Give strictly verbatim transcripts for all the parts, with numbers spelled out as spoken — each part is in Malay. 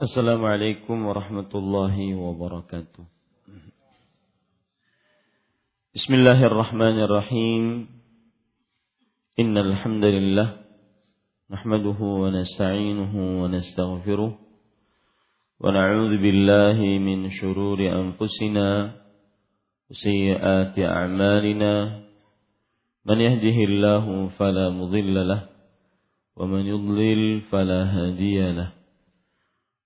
Assalamualaikum warahmatullahi wabarakatuh. Bismillahirrahmanirrahim. Innal hamdalillah nahmaduhu wa nasta'inuhu wa nastaghfiruh wa na'udzu billahi min shururi anfusina wa sayyiati a'malina. Man yahdihillahu fala mudilla lahu wa man yudlil fala hadiya lahu.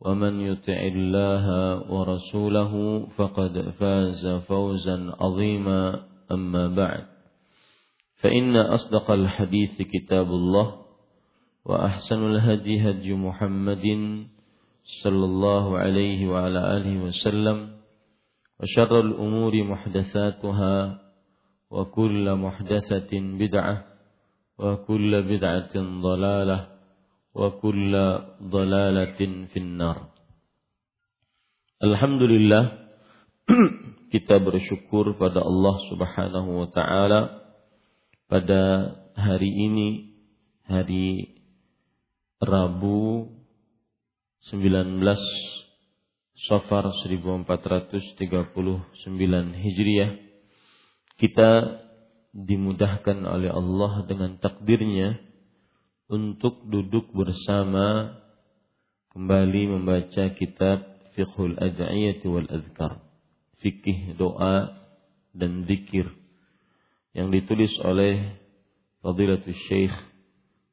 ومن يطع الله ورسوله فقد فاز فوزا عظيما أما بعد فإن أصدق الحديث كتاب الله وأحسن الهدي هدي محمد صلى الله عليه وعلى آله وسلم وشر الأمور محدثاتها وكل محدثة بدعة وكل بدعة ضلالة wa kulla dhalalatin finnar. Alhamdulillah, kita bersyukur pada Allah Subhanahu wa taala pada hari ini, hari Rabu sembilan belas Safar seribu empat ratus tiga puluh sembilan Hijriah, kita dimudahkan oleh Allah dengan takdirnya untuk duduk bersama kembali membaca kitab Fiqhul Ad'iyati Wal Adzkar, fikih doa dan zikir, yang ditulis oleh Fadilatul Syaikh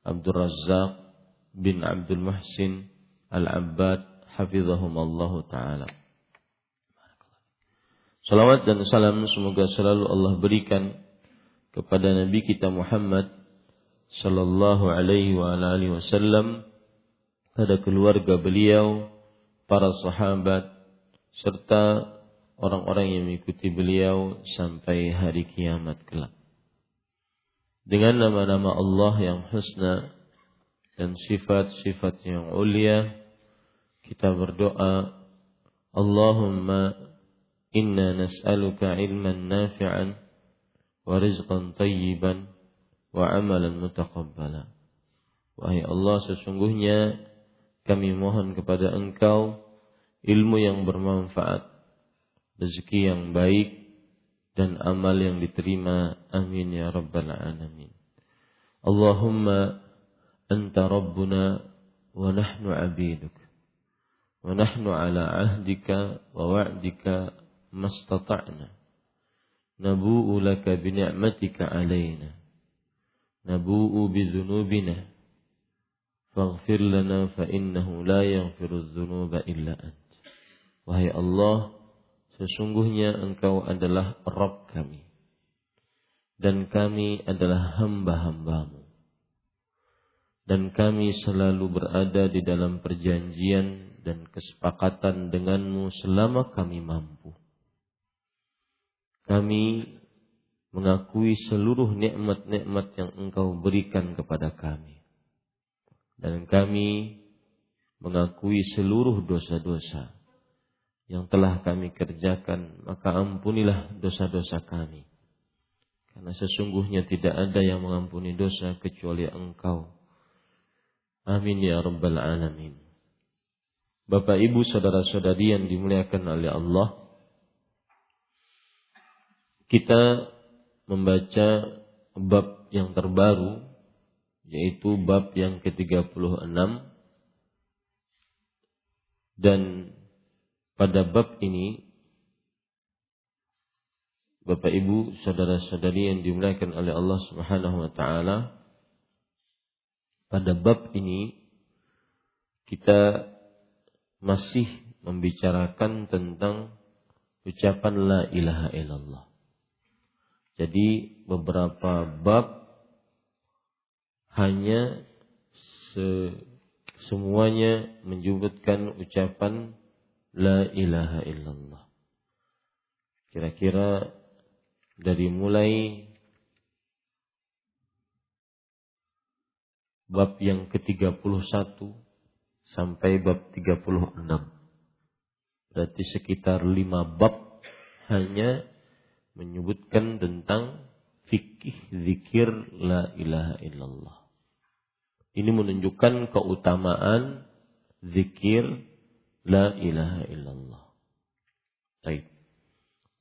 Abdurrazzaq bin Abdul Muhsin Al-Abbad hafizahumallahu taala. Salawat dan salam semoga selalu Allah berikan kepada Nabi kita Muhammad sallallahu alaihi wa alihi wasallam, pada keluarga beliau, para sahabat, serta orang-orang yang mengikuti beliau sampai hari kiamat kelak. Dengan nama-nama Allah yang husna dan sifat-sifat yang ulia, kita berdoa, Allahumma inna nas'aluka ilman nafi'an wa rizqan tayyiban wa amalan mutaqabbala. Wahai Allah, sesungguhnya kami mohon kepada Engkau ilmu yang bermanfaat, rezeki yang baik, dan amal yang diterima. Amin ya rabbal alamin. Allahumma anta rabbuna wa nahnu 'abiduk wa nahnu 'ala 'ahdika wa wa'dika mastata'na nabu'u laka bi ni'matika 'alaina nabu'u bidhunubina faghfir lana fa innahu la yaghfiru dhunuba illa ant. Wahai Allah, sesungguhnya Engkau adalah Rabb kami dan kami adalah hamba-hambamu, dan kami selalu berada di dalam perjanjian dan kesepakatan denganmu selama kami mampu. Kami mengakui seluruh nikmat-nikmat yang Engkau berikan kepada kami, dan kami mengakui seluruh dosa-dosa yang telah kami kerjakan. Maka ampunilah dosa-dosa kami, karena sesungguhnya tidak ada yang mengampuni dosa kecuali Engkau. Amin ya rabbal alamin. Bapak, ibu, saudara-saudari yang dimuliakan oleh Allah, kita membaca bab yang terbaru, yaitu bab yang ketiga puluh enam, dan Pada bab ini, Bapak Ibu, saudara-saudari yang dimuliakan oleh Allah Subhanahu wa taala, pada bab ini kita masih membicarakan tentang ucapan la ilaha illallah. Jadi beberapa bab hanya se- semuanya menyebutkan ucapan la ilaha illallah. Kira-kira dari mulai bab yang ke tiga puluh satu sampai bab tiga puluh enam. Berarti sekitar lima bab hanya menyebutkan tentang fikih zikir la ilaha illallah. Ini menunjukkan keutamaan zikir la ilaha illallah. Baik.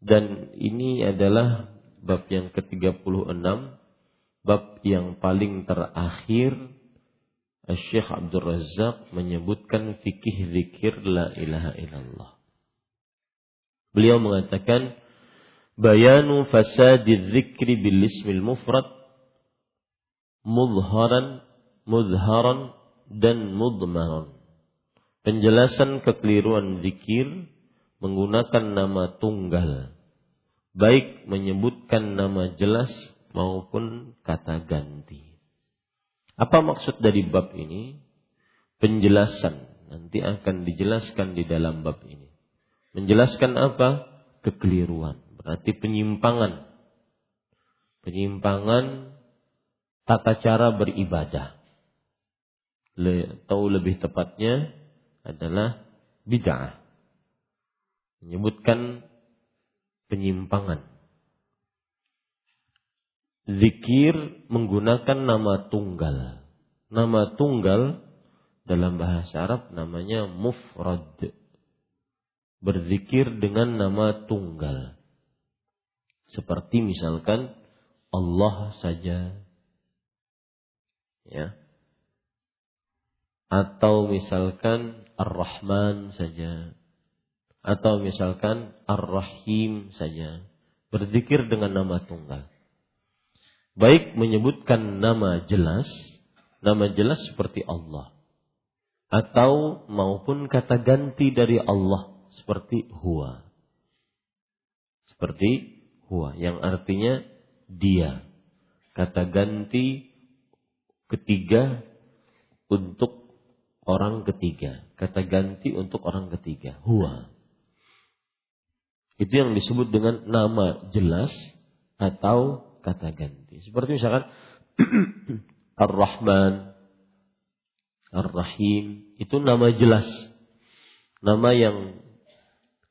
Dan ini adalah bab yang ke tiga puluh enam, bab yang paling terakhir. Syekh Abdurrazzaq menyebutkan fikih zikir la ilaha illallah. Beliau mengatakan bayanu fasadidz dzikri bil ismil mufrad mudharan mudharan dan mudmaran. Penjelasan kekeliruan zikir menggunakan nama tunggal, baik menyebutkan nama jelas maupun kata ganti. Apa maksud dari bab ini? Penjelasan nanti akan dijelaskan di dalam bab ini. Menjelaskan apa? Kekeliruan, berarti penyimpangan. Penyimpangan tata cara beribadah. Le, tahu lebih tepatnya adalah bid'ah. Menyebutkan penyimpangan. Zikir menggunakan nama tunggal. Nama tunggal dalam bahasa Arab namanya mufrad. Berzikir dengan nama tunggal. Seperti misalkan Allah saja. Ya. Atau misalkan Ar-Rahman saja. Atau misalkan Ar-Rahim saja. Berzikir dengan nama tunggal. Baik menyebutkan nama jelas. Nama jelas seperti Allah. Atau maupun kata ganti dari Allah. Seperti huwa. Seperti huwa. Yang artinya dia. Kata ganti ketiga untuk orang ketiga. Kata ganti untuk orang ketiga. Huwa. Itu yang disebut dengan nama jelas atau kata ganti. Seperti misalkan Ar-Rahman, Ar-Rahim, itu nama jelas. Nama yang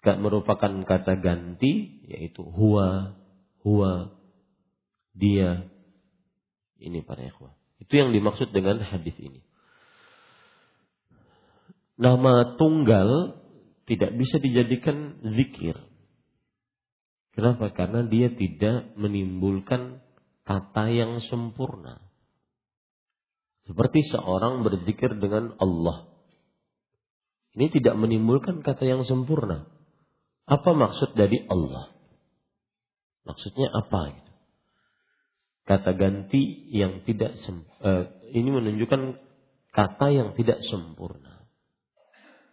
merupakan kata ganti yaitu huwa, huwa, dia. Ini para ikhwah. Itu yang dimaksud dengan hadis ini. Nama tunggal tidak bisa dijadikan zikir. Kenapa? Karena dia tidak menimbulkan kata yang sempurna. Seperti seorang berzikir dengan Allah. Ini tidak menimbulkan kata yang sempurna. Apa maksud dari Allah? Maksudnya apa? Kata ganti yang tidak sempurna. Ini menunjukkan kata yang tidak sempurna.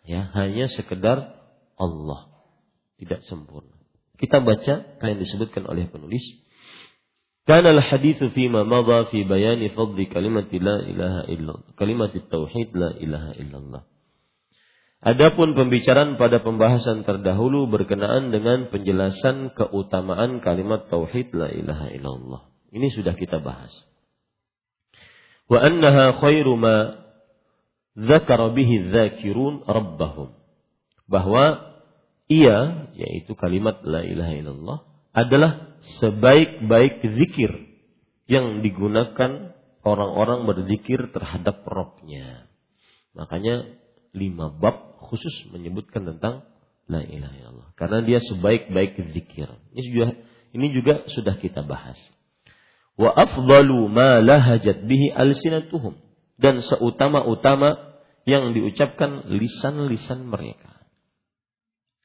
Ya, hanya sekedar Allah. Tidak sempurna. Kita baca yang disebutkan oleh penulis. Kana al-haditsu fima madha fi bayani fadli kalimati la ilaha illallah, kalimati tauhid la ilaha illallah. Adapun pembicaraan pada pembahasan terdahulu berkenaan dengan penjelasan keutamaan kalimat tauhid la ilaha illallah. Ini sudah kita bahas. Wa annaha khairu ma dzakara bihi dzakirun rabbahum. Bahwa ia, yaitu kalimat la ilaha illallah, adalah sebaik-baik zikir yang digunakan orang-orang berzikir terhadap Rabb-nya. Makanya lima bab khusus menyebutkan tentang la ilaha illallah. Karena dia sebaik-baik zikir. Ini juga, ini juga sudah kita bahas. Wa afdalu ma lahajat bihi alsinatuhum. Dan seutama-utama yang diucapkan lisan-lisan mereka.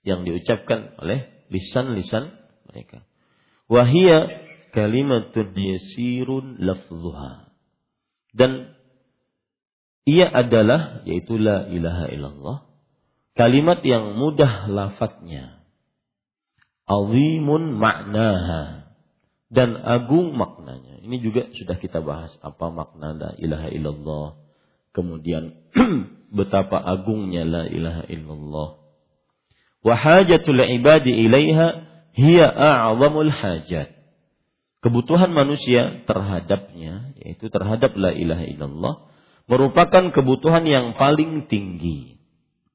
yang diucapkan oleh lisan-lisan mereka. Wahia kalimatun yasirun lafzuha. Dan ia adalah, yaitu la ilaha illallah, kalimat yang mudah lafadznya. Azimun ma'naha, dan agung maknanya. Ini juga sudah kita bahas apa makna la ilaha illallah. Kemudian betapa agungnya la ilaha illallah. Wa hajatul ibadi ilaiha hiya a'zamul hajat. Kebutuhan manusia terhadapnya, yaitu terhadap la ilaha illallah, merupakan kebutuhan yang paling tinggi.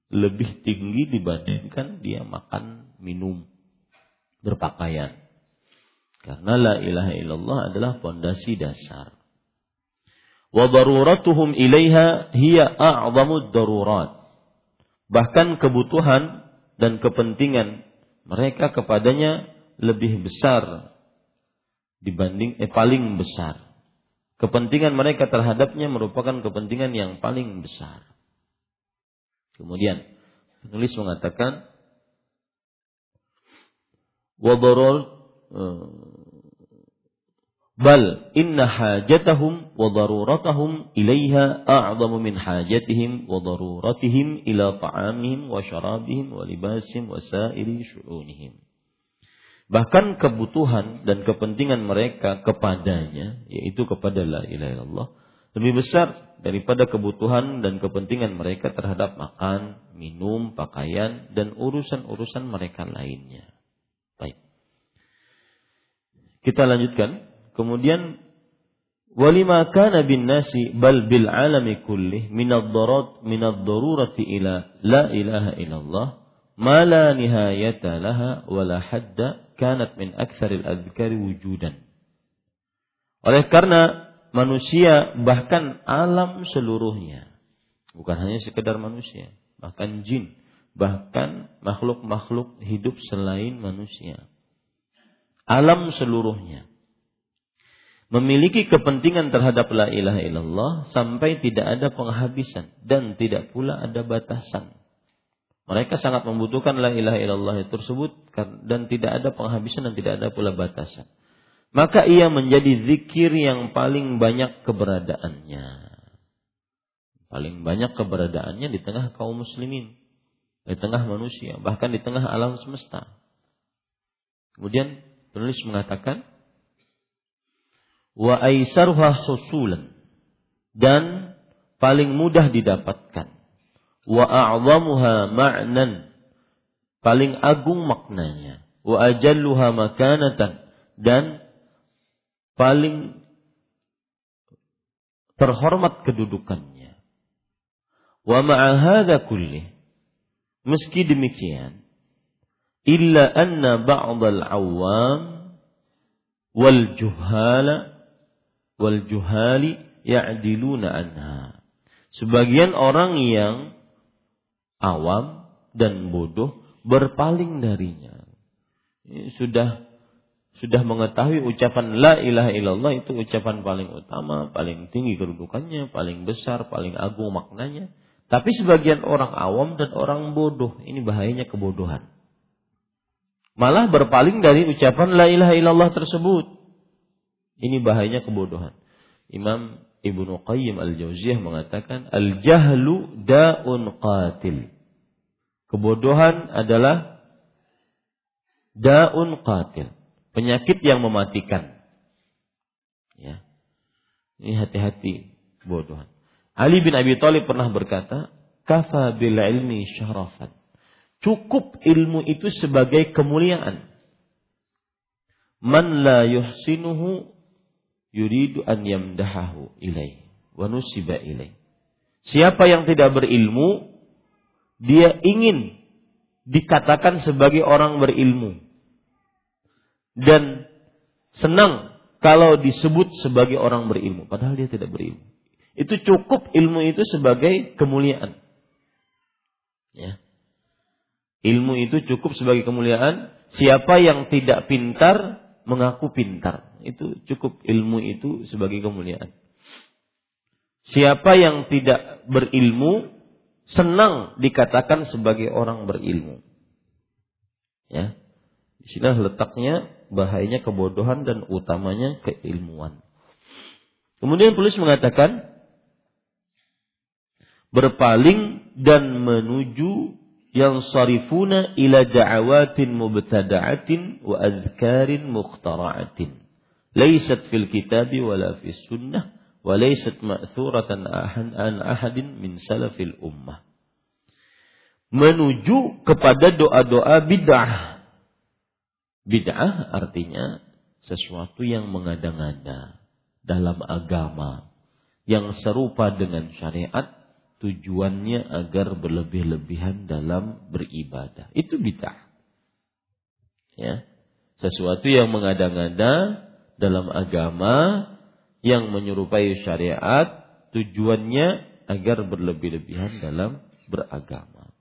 Lebih tinggi dibandingkan dia makan, minum, berpakaian. Karena la ilaha illallah adalah pondasi dasar. Wa daruratuhum ilaiha hiya a'zamud darurat. Bahkan kebutuhan dan kepentingan mereka kepadanya lebih besar dibanding eh, paling besar. Kepentingan mereka terhadapnya merupakan kepentingan yang paling besar. Kemudian penulis mengatakan wa darur bal inna hajatahum wa daruratahum ilaiha a'zamu min hajatihim wa daruratihim ila ta'amihim wa syarabihim wa libasihim wa sa'iri syu'unihim. Bahkan kebutuhan dan kepentingan mereka kepadanya, yaitu kepada la ilaha illallah, lebih besar daripada kebutuhan dan kepentingan mereka terhadap makan, minum, pakaian, dan urusan-urusan mereka lainnya. Baik. Kita lanjutkan. Kemudian, وَلِمَا كَانَ بِالنَّاسِ بَلْ بِالْعَالَمِ كُلِّهِ مِنَ الضَّرُورَةِ إِلَىٰ لَا إِلَهَ إِلَى اللَّهِ مَا لَا نِهَايَةَ لَهَا وَلَا حَدَّ kanat min aktsaril adzkari wujudan. Oleh karena manusia, bahkan alam seluruhnya, bukan hanya sekedar manusia, bahkan jin, bahkan makhluk-makhluk hidup selain manusia, alam seluruhnya memiliki kepentingan terhadap la ilaha illallah sampai tidak ada penghabisan dan tidak pula ada batasan. Mereka sangat membutuhkan la ilaha illallah tersebut dan tidak ada penghabisan dan tidak ada pula batasan. Maka ia menjadi zikir yang paling banyak keberadaannya. Paling banyak keberadaannya di tengah kaum muslimin, di tengah manusia, bahkan di tengah alam semesta. Kemudian penulis mengatakan wa aisaruha husulan, dan paling mudah didapatkan. Wa a'zamuha ma'nan, paling agung maknanya. Wa ajalluha makanatan, dan paling terhormat kedudukannya. Wa ma'a hadza kullih, meski demikian, illa anna ba'dal awam wal juhala wal juhali ya'diluna anha. Sebagian orang yang awam dan bodoh berpaling darinya. Sudah sudah mengetahui ucapan la ilaha illallah itu ucapan paling utama, paling tinggi kedudukannya, paling besar, paling agung maknanya. Tapi sebagian orang awam dan orang bodoh, ini bahayanya kebodohan, malah berpaling dari ucapan la ilaha illallah tersebut. Ini bahayanya kebodohan. Imam Ibnu Qayyim Al-Jauziyyah mengatakan al-jahlu da'un qatil. Kebodohan adalah da'un qatil, penyakit yang mematikan. Ya. Ini hati-hati kebodohan. Ali bin Abi Thalib pernah berkata, kafa bil ilmi syarafan. Cukup ilmu itu sebagai kemuliaan. Man la yuhsinuhu yuridu an yamdahahu ilai wa nusiba ilai. Siapa yang tidak berilmu, dia ingin dikatakan sebagai orang berilmu dan senang kalau disebut sebagai orang berilmu, padahal dia tidak berilmu. Itu cukup ilmu itu sebagai kemuliaan. Ya. Ilmu itu cukup sebagai kemuliaan. Siapa yang tidak pintar mengaku pintar, itu cukup ilmu itu sebagai kemuliaan. Siapa yang tidak berilmu senang dikatakan sebagai orang berilmu. Ya. Disinilah letaknya bahayanya kebodohan dan utamanya keilmuan. Kemudian penulis mengatakan, berpaling dan menuju yang sarifuna ila da'awatin mubtada'atin wa azkarin mukhtara'atin. Laisat fil kitabi wala fis sunnah wa laisat ma'thuratan an ahadin min salafil ummah. Menuju kepada doa-doa bid'ah. Bid'ah artinya sesuatu yang mengada-ngada dalam agama, yang serupa dengan syariat, tujuannya agar berlebih-lebihan dalam beribadah. Itu bid'ah. Ya. Sesuatu yang mengada-ngada dalam agama, yang menyerupai syariat, tujuannya agar berlebih-lebihan dalam beragama.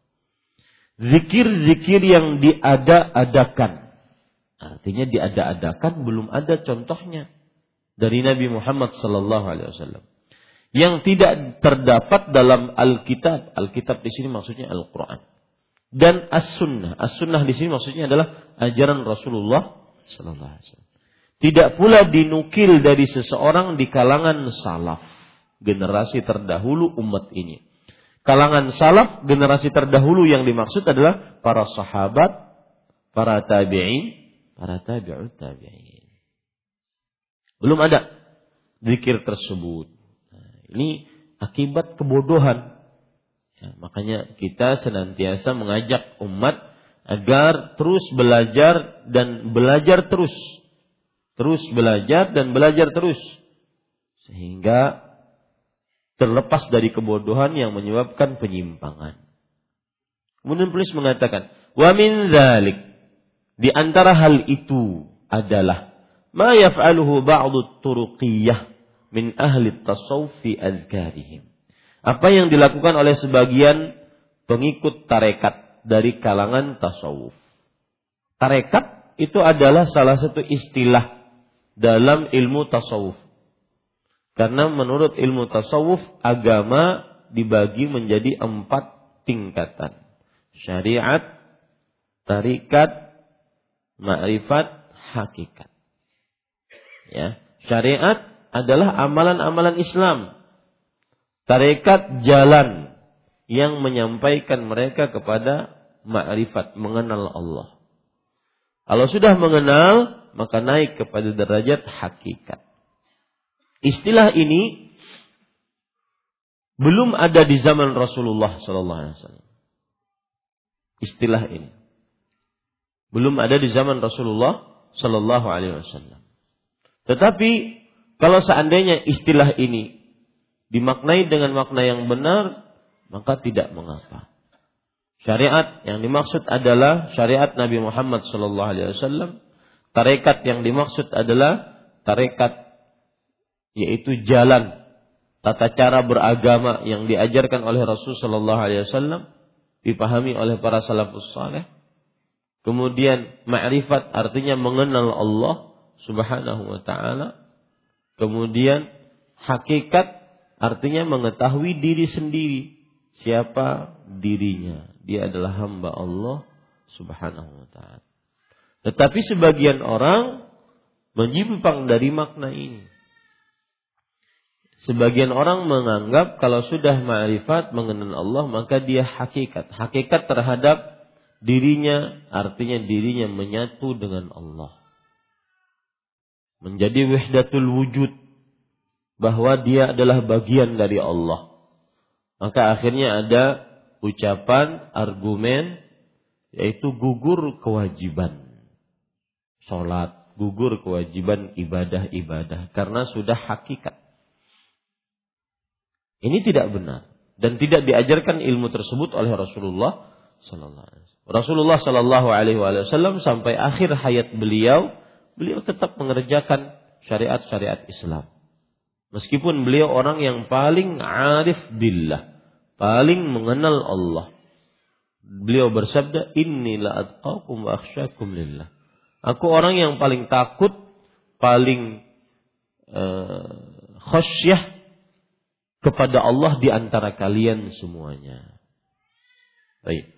Zikir-zikir yang diada-adakan. Artinya diada-adakan, belum ada contohnya dari Nabi Muhammad sallallahu alaihi wasallam. Yang tidak terdapat dalam Alkitab. Alkitab di sini maksudnya Al-Quran. Dan As-Sunnah. As-Sunnah di sini maksudnya adalah ajaran Rasulullah sallallahu alaihi wasallam. Tidak pula dinukil dari seseorang di kalangan salaf, generasi terdahulu umat ini. Kalangan salaf, generasi terdahulu yang dimaksud adalah para sahabat, para tabi'in, para tabi'ut tabi'in. Belum ada zikir tersebut. Ini akibat kebodohan. Ya, makanya kita senantiasa mengajak umat agar terus belajar dan belajar terus. Terus belajar dan belajar terus. Sehingga terlepas dari kebodohan yang menyebabkan penyimpangan. Kemudian penulis mengatakan, wa min dzalik, di antara hal itu adalah ma yaf'aluhu ba'dut turuqiyah min ahli tasawuf fi azkarihim. Apa yang dilakukan oleh sebagian pengikut tarekat dari kalangan tasawuf. Tarekat itu adalah salah satu istilah dalam ilmu tasawuf. Karena menurut ilmu tasawuf, agama dibagi menjadi empat tingkatan. Syariat, tarekat, ma'rifat, hakikat. Ya, syariat adalah amalan-amalan Islam. Tarekat jalan yang menyampaikan mereka kepada ma'rifat, mengenal Allah. Kalau sudah mengenal, maka naik kepada derajat hakikat. Istilah ini belum ada di zaman Rasulullah sallallahu alaihi wasallam. Istilah ini belum ada di zaman Rasulullah sallallahu alaihi wasallam. Tetapi kalau seandainya istilah ini dimaknai dengan makna yang benar, maka tidak mengapa. Syariat yang dimaksud adalah syariat Nabi Muhammad sallallahu alaihi wasallam. Tarekat yang dimaksud adalah tarekat, yaitu jalan, tata cara beragama yang diajarkan oleh Rasul sallallahu alaihi wasallam, dipahami oleh para salafus saleh. Kemudian ma'rifat artinya mengenal Allah Subhanahu wa taala. Kemudian hakikat artinya mengetahui diri sendiri. Siapa dirinya? Dia adalah hamba Allah Subhanahu wa ta'ala. Tetapi sebagian orang menyimpang dari makna ini. Sebagian orang menganggap kalau sudah ma'rifat mengenal Allah, maka dia hakikat. Hakikat terhadap dirinya, artinya dirinya menyatu dengan Allah. Menjadi wahdatul wujud, bahwa dia adalah bagian dari Allah. Maka akhirnya ada ucapan, argumen, yaitu gugur kewajiban sholat, gugur kewajiban ibadah-ibadah, karena sudah hakikat. Ini tidak benar dan tidak diajarkan ilmu tersebut oleh Rasulullah sallallahu alaihi wasallam. Rasulullah sallallahu alaihi wasallam sampai akhir hayat beliau, beliau tetap mengerjakan syariat-syariat Islam. Meskipun beliau orang yang paling arif billah, paling mengenal Allah. Beliau bersabda, "Inni la atqakum wa akhsyakum lillah." Aku orang yang paling takut, paling uh, khasyah kepada Allah di antara kalian semuanya. Baik.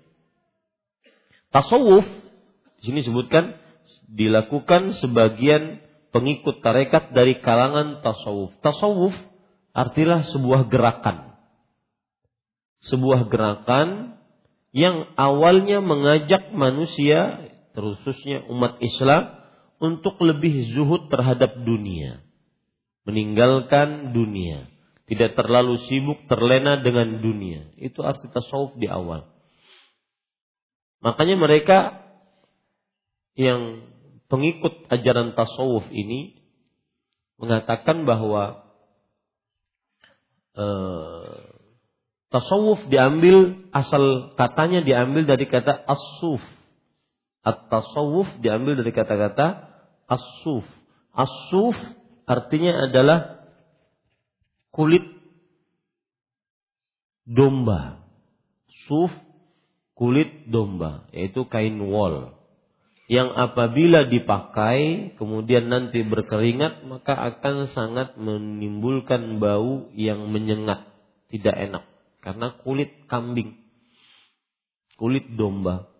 Tasawuf Di sini disebutkan dilakukan sebagian pengikut tarekat dari kalangan tasawuf. Tasawuf artilah sebuah gerakan. Sebuah gerakan yang awalnya mengajak manusia, terkhususnya umat Islam, untuk lebih zuhud terhadap dunia. Meninggalkan dunia. Tidak terlalu sibuk, terlena dengan dunia. Itu arti tasawuf di awal. Makanya mereka yang pengikut ajaran tasawuf ini mengatakan bahwa eh, tasawuf diambil, asal katanya diambil dari kata as-suf. At-tasawuf diambil dari kata-kata as-suf. As-suf artinya adalah kulit domba. Suf, kulit domba, yaitu kain wol. Yang apabila dipakai kemudian nanti berkeringat, maka akan sangat menimbulkan bau yang menyengat, tidak enak, karena kulit kambing, kulit domba.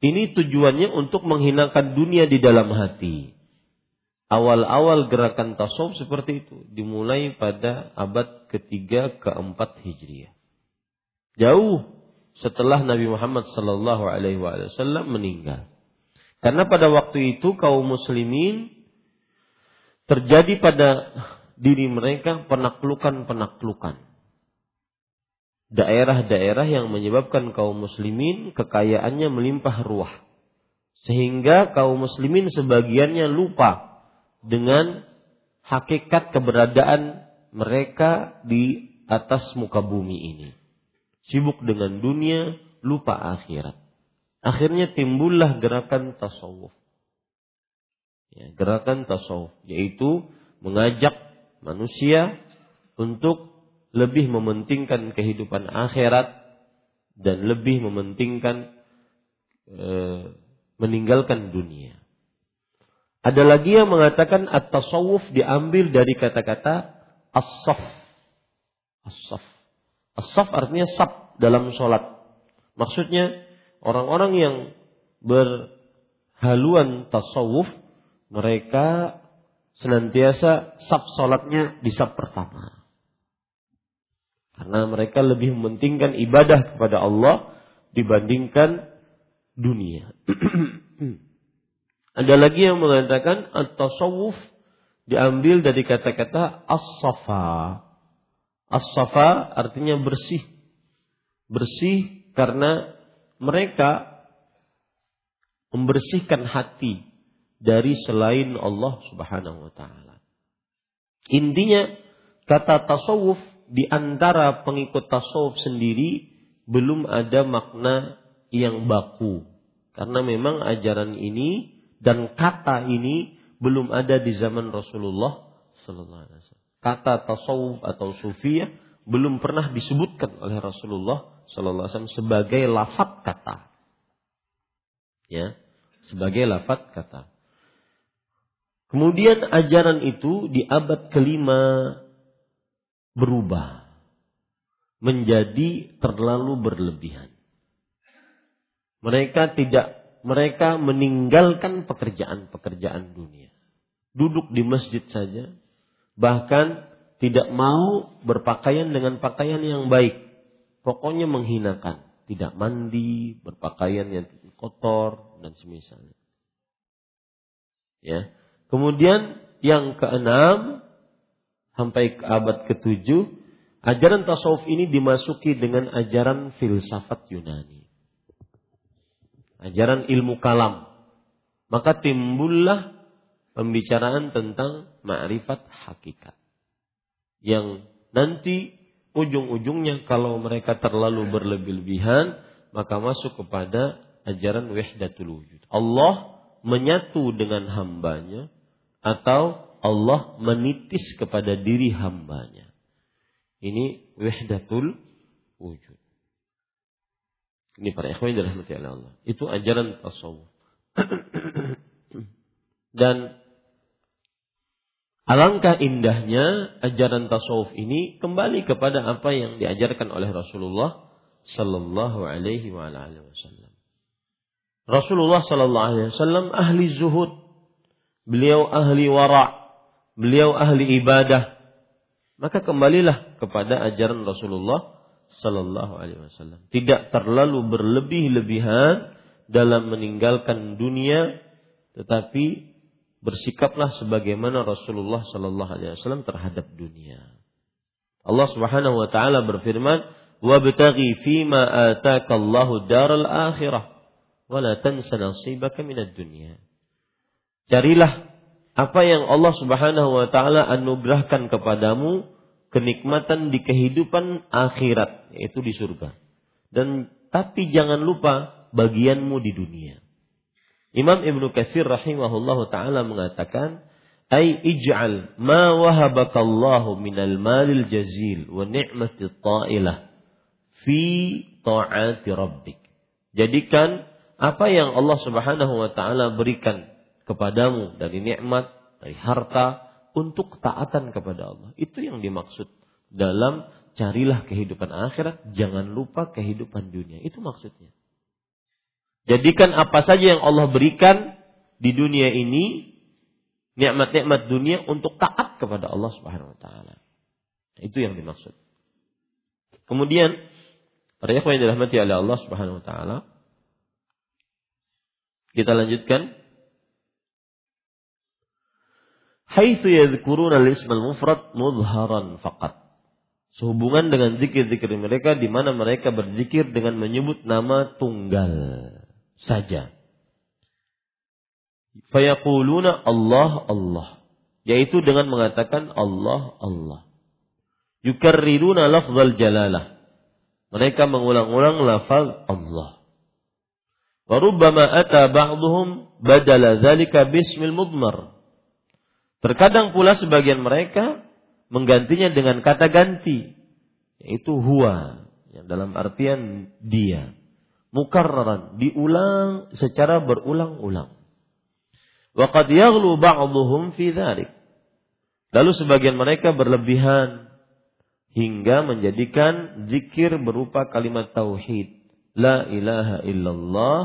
Ini tujuannya untuk menghinakan dunia di dalam hati. Awal-awal gerakan tasawuf seperti itu dimulai pada abad ketiga keempat Hijriah. Jauh setelah Nabi Muhammad sallallahu alaihi wasallam meninggal. Karena pada waktu itu kaum muslimin terjadi pada diri mereka penaklukan-penaklukan. Daerah-daerah yang menyebabkan kaum muslimin kekayaannya melimpah ruah. Sehingga kaum muslimin sebagiannya lupa dengan hakikat keberadaan mereka di atas muka bumi ini. Sibuk dengan dunia, lupa akhirat. Akhirnya timbullah gerakan tasawuf. Ya, gerakan tasawuf, yaitu mengajak manusia untuk lebih mementingkan kehidupan akhirat dan lebih mementingkan e, meninggalkan dunia. Ada lagi yang mengatakan at-tasawuf diambil dari kata-kata as-saf. As-saf. As-saf artinya saf dalam sholat. Maksudnya orang-orang yang berhaluan tasawuf, mereka senantiasa saf sholatnya di saf pertama. Karena mereka lebih mementingkan ibadah kepada Allah dibandingkan dunia. Ada lagi yang mengatakan at-tasawuf diambil dari kata-kata as-safa. As-safa artinya bersih. Bersih karena mereka membersihkan hati dari selain Allah Subhanahu wa taala. Intinya kata tasawuf di antara pengikut tasawuf sendiri belum ada makna yang baku. Karena memang ajaran ini dan kata ini belum ada di zaman Rasulullah sallallahu alaihi wasallam. Kata tasawuf atau sufiyah belum pernah disebutkan oleh Rasulullah sallallahu alaihi wasallam sebagai lafaz kata. Ya, sebagai lafaz kata. Kemudian ajaran itu di abad kelima berubah menjadi terlalu berlebihan. Mereka tidak mereka meninggalkan pekerjaan-pekerjaan dunia. Duduk di masjid saja. Bahkan tidak mau berpakaian dengan pakaian yang baik. Pokoknya menghinakan. Tidak mandi, berpakaian yang kotor, dan semisalnya. Ya. Kemudian yang keenam sampai ke abad ketujuh, ajaran tasawuf ini dimasuki dengan ajaran filsafat Yunani. Ajaran ilmu kalam. Maka timbullah pembicaraan tentang ma'rifat hakikat. Yang nanti ujung-ujungnya kalau mereka terlalu berlebih-lebihan, maka masuk kepada ajaran wahdatul wujud. Allah menyatu dengan hambanya atau Allah menitis kepada diri hambanya. Ini wahdatul wujud. Ini para ikhwan dirahmati Allah. Itu ajaran tasawuf. Dan alangkah indahnya ajaran tasawuf ini kembali kepada apa yang diajarkan oleh Rasulullah sallallahu alaihi wa ala alihi wasallam. Rasulullah sallallahu alaihi wasallam ahli zuhud, beliau ahli wara', beliau ahli ibadah. Maka kembalilah kepada ajaran Rasulullah sallallahu alaihi wasallam. Tidak terlalu berlebih-lebihan dalam meninggalkan dunia, tetapi bersikaplah sebagaimana Rasulullah sallallahu alaihi wasallam terhadap dunia. Allah Subhanahu wa taala berfirman, "Wabtaghi fima ataka Allahu daral akhirah." Wala tansa nasibaka minad dunya. Carilah apa yang Allah Subhanahu wa taala anugerahkan kepadamu, kenikmatan di kehidupan akhirat, yaitu di surga. Dan tapi jangan lupa bagianmu di dunia. Imam Ibnu Katsir rahimahullahu taala mengatakan, "Ai ij'al ma wahabakallahu minal malil jazil wa ni'matit ta'ilah fi ta'ati rabbik." Jadikan apa yang Allah Subhanahu wa taala berikan kepadamu dari nikmat, dari harta, untuk ketaatan kepada Allah. Itu yang dimaksud dalam carilah kehidupan akhirat, jangan lupa kehidupan dunia. Itu maksudnya. Jadikan apa saja yang Allah berikan di dunia ini, nikmat-nikmat dunia, untuk taat kepada Allah Subhanahu wa taala. Itu yang dimaksud. Kemudian para ikhwan yang dirahmati oleh Allah Subhanahu wa taala, kita lanjutkan. Haitsu yadhkuruna al-ism al-mufrad mudharan faqat. Sehubungan dengan zikir-zikir mereka di mana mereka berzikir dengan menyebut nama tunggal saja. Fayaquluna Allah Allah, yaitu dengan mengatakan Allah Allah. Yukarriruna lafzal jalalah. Mereka mengulang-ulang lafaz Allah. Wa rubbama ata ba'dhum badala dzalika bismil mudmar. Terkadang pula sebagian mereka menggantinya dengan kata ganti, yaitu huwa, yang dalam artian dia, mukarraran, diulang secara berulang-ulang. Wa qad yaghlu ba'dhum fi dzalik. Lalu sebagian mereka berlebihan hingga menjadikan zikir berupa kalimat tauhid, la ilaha illallah,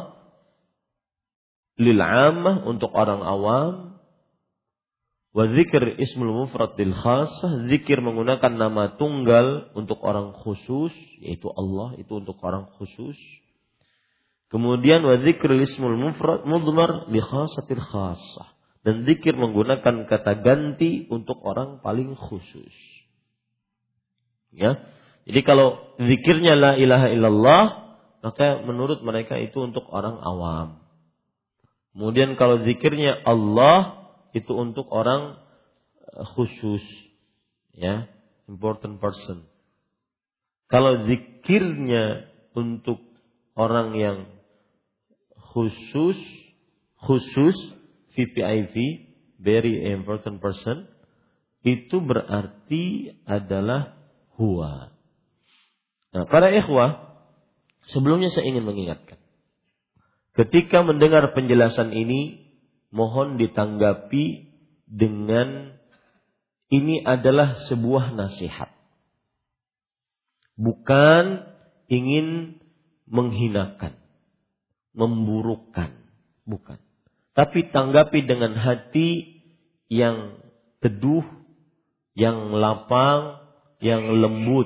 lil ammah, untuk orang awam. Wa zikr ismul mufrad lil khassah, zikir menggunakan nama tunggal untuk orang khusus, yaitu Allah, itu untuk orang khusus. Kemudian wa zikr ismul mufrad mudmar li khassatil khassah, dan zikir menggunakan kata ganti untuk orang paling khusus. Ya. Jadi kalau zikirnya la ilaha illallah, maka menurut mereka itu untuk orang awam. Kemudian kalau zikirnya Allah, itu untuk orang khusus, ya, important person. Kalau zikirnya untuk orang yang khusus, khusus, V V I P, very important person, itu berarti adalah huwa. Nah, para ikhwah, sebelumnya saya ingin mengingatkan, ketika mendengar penjelasan ini, mohon ditanggapi dengan ini adalah sebuah nasihat. Bukan ingin menghinakan, memburukkan, bukan. Tapi tanggapi dengan hati yang teduh, yang lapang, yang lembut.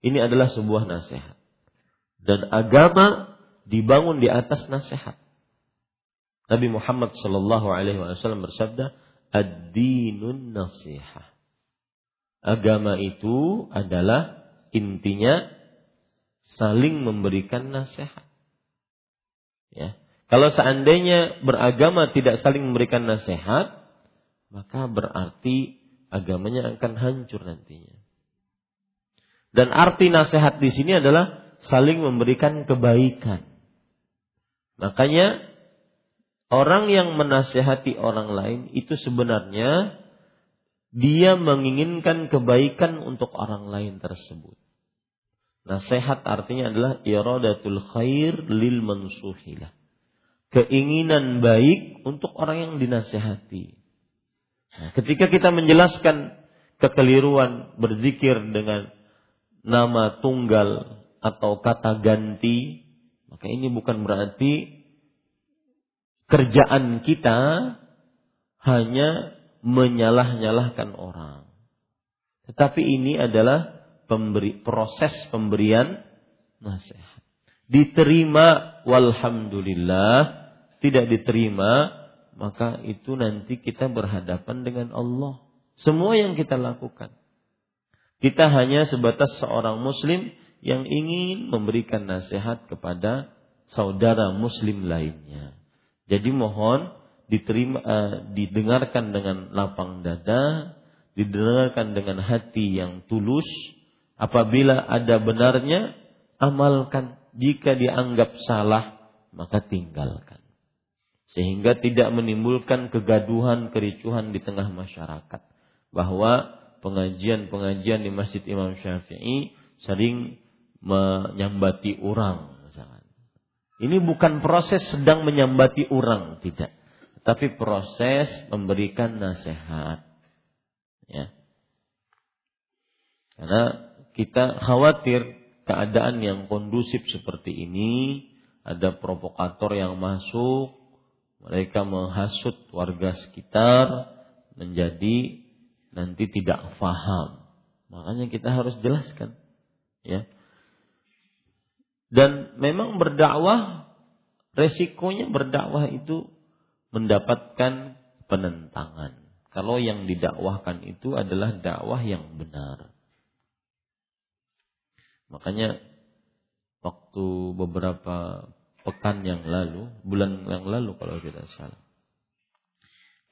Ini adalah sebuah nasihat. Dan agama dibangun di atas nasihat. Nabi Muhammad sallallahu alaihi wasallam bersabda, "Ad-dinun nasihah." Agama itu adalah intinya saling memberikan nasihat. Ya. Kalau seandainya beragama tidak saling memberikan nasihat, maka berarti agamanya akan hancur nantinya. Dan arti nasihat di sini adalah saling memberikan kebaikan. Makanya orang yang menasihati orang lain itu sebenarnya dia menginginkan kebaikan untuk orang lain tersebut. Nasihat artinya adalah iradatul khair lil mansuhilah. Keinginan baik untuk orang yang dinasihati. Nah, ketika kita menjelaskan kekeliruan berzikir dengan nama tunggal atau kata ganti, maka ini bukan berarti kerjaan kita hanya menyalah-nyalahkan orang. Tetapi ini adalah pemberi, proses pemberian nasihat. Diterima walhamdulillah, tidak diterima maka itu nanti kita berhadapan dengan Allah. Semua yang kita lakukan, kita hanya sebatas seorang muslim yang ingin memberikan nasihat kepada saudara muslim lainnya. Jadi mohon diterima, didengarkan dengan lapang dada, didengarkan dengan hati yang tulus. Apabila ada benarnya, amalkan. Jika dianggap salah, maka tinggalkan. Sehingga tidak menimbulkan kegaduhan, kericuhan di tengah masyarakat. Bahwa pengajian-pengajian di Masjid Imam Syafi'i sering menyambati orang. Misalkan. Ini bukan proses sedang menyambati orang, tidak. Tapi proses memberikan nasihat. Ya. Karena kita khawatir keadaan yang kondusif seperti ini, ada provokator yang masuk, mereka menghasut warga sekitar, menjadi nanti tidak faham. Makanya kita harus jelaskan, ya. Dan memang berdakwah, resikonya berdakwah itu mendapatkan penentangan. Kalau yang didakwahkan itu adalah dakwah yang benar. Makanya waktu beberapa pekan yang lalu, bulan yang lalu kalau tidak salah,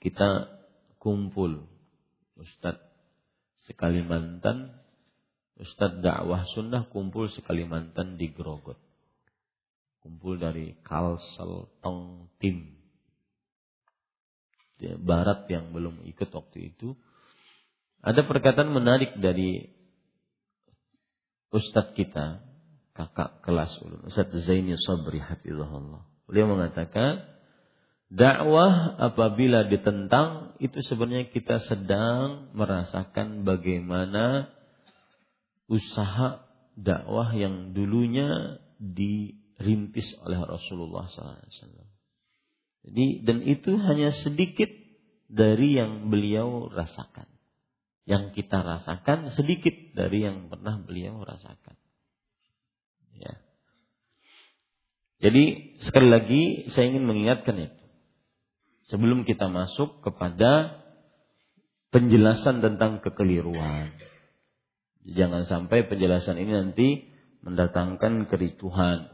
kita kumpul Ustadz sekalimantan, Ustadz dakwah sunnah kumpul sekalimantan di Grogot. Kumpul dari Kalsel, Tong, Tim Barat yang belum ikut waktu itu. Ada perkataan menarik dari Ustadz kita, kakak kelas ulun, Ustadz Zaini Sabri hafizahullah. Beliau mengatakan, dakwah apabila ditentang itu sebenarnya kita sedang merasakan bagaimana usaha dakwah yang dulunya dirintis oleh Rasulullah shallallahu alaihi wasallam. Jadi dan itu hanya sedikit dari yang beliau rasakan. Yang kita rasakan sedikit dari yang pernah beliau rasakan. Ya. Jadi sekali lagi saya ingin mengingatkan itu. Sebelum kita masuk kepada penjelasan tentang kekeliruan. Jangan sampai penjelasan ini nanti mendatangkan kericuhan.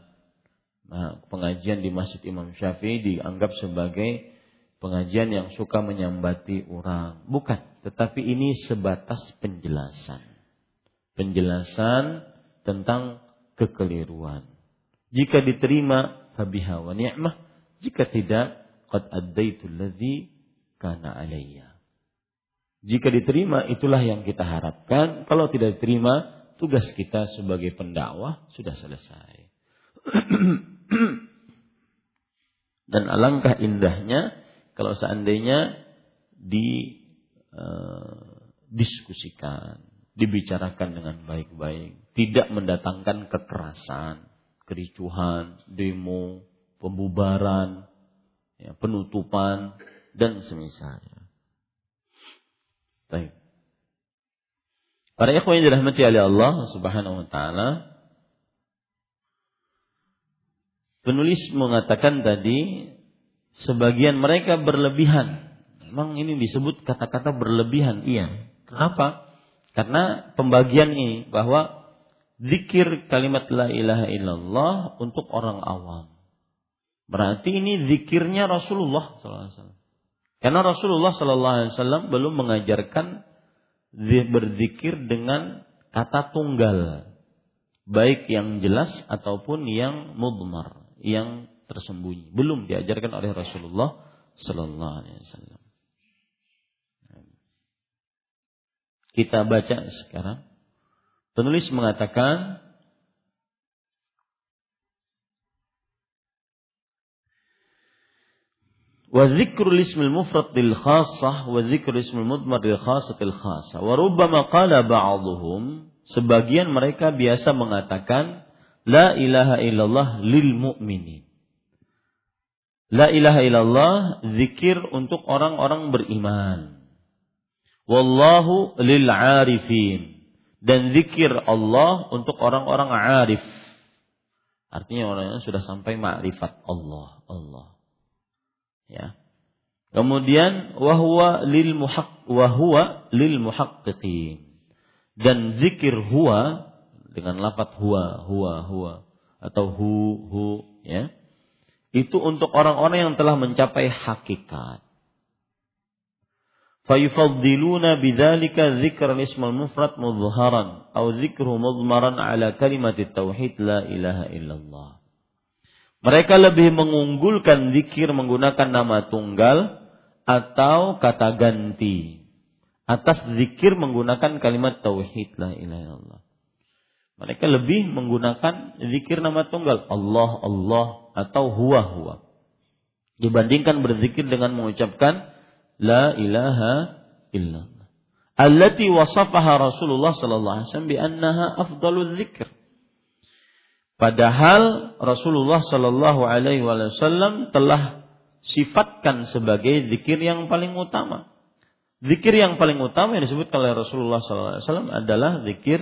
Nah, pengajian di Masjid Imam Syafi'i dianggap sebagai pengajian yang suka menyambati orang. Bukan. Tetapi ini sebatas penjelasan. Penjelasan tentang kekeliruan. Jika diterima, fabiha wa ni'mah. Jika tidak, qad addaitu alladhi kana alayya. Jika diterima, itulah yang kita harapkan. Kalau tidak diterima, tugas kita sebagai pendakwah sudah selesai. Dan alangkah indahnya kalau seandainya didiskusikan, dibicarakan dengan baik-baik, tidak mendatangkan kekerasan, kericuhan, demo, pembubaran, ya, penutupan, dan semisalnya. Baik. Para ikhwan yang dirahmati oleh Allah Subhanahu wa taala, penulis mengatakan tadi sebagian mereka berlebihan. Memang ini disebut kata-kata berlebihan. Iya. Kenapa? Karena pembagian ini bahwa zikir kalimat la ilaha illallah untuk orang awam. Berarti ini zikirnya Rasulullah shallallahu alaihi wasallam. Karena Rasulullah shallallahu alaihi wasallam belum mengajarkan berzikir dengan kata tunggal. Baik yang jelas ataupun yang mudmar, yang tersembunyi, belum diajarkan oleh Rasulullah sallallahu alaihi wasallam. Kita baca sekarang. Penulis mengatakan wa dzikrul ismil mufrad lil khassah wa dzikrul ismil mudmar lil khassatil khassah wa rubbama qala ba'dhum, sebagian mereka biasa mengatakan la ilaha illallah lil mu'minin. La ilaha illallah zikir untuk orang-orang beriman. Wallahu lil arifin. Dan zikir Allah untuk orang-orang arif. Artinya orangnya sudah sampai ma'rifat Allah, Allah. Ya. Kemudian wa huwa lil muhaq wa huwa lil muhaqqiqin. Dan zikir huwa dengan lafaz huwa, huwa, huwa atau hu, hu, ya. Itu untuk orang-orang yang telah mencapai hakikat. Fayufaddiluna bidzalika dzikran ismal mufrad mudhaharan atau dzikru mudmaran ala kalimat tauhid la ilaha illallah. Mereka lebih mengunggulkan zikir menggunakan nama tunggal atau kata ganti atas zikir menggunakan kalimat tauhid la ilaha illallah. Mereka lebih menggunakan zikir nama tunggal Allah Allah atau huwa huwa dibandingkan berzikir dengan mengucapkan la ilaha illallah allati wasafaha Rasulullah sallallahu alaihi wasallam bi annaha afdalul dzikr. Padahal Rasulullah sallallahu alaihi wasallam telah sifatkan sebagai zikir yang paling utama. Zikir yang paling utama yang disebutkan oleh Rasulullah sallallahu alaihi wasallam adalah zikir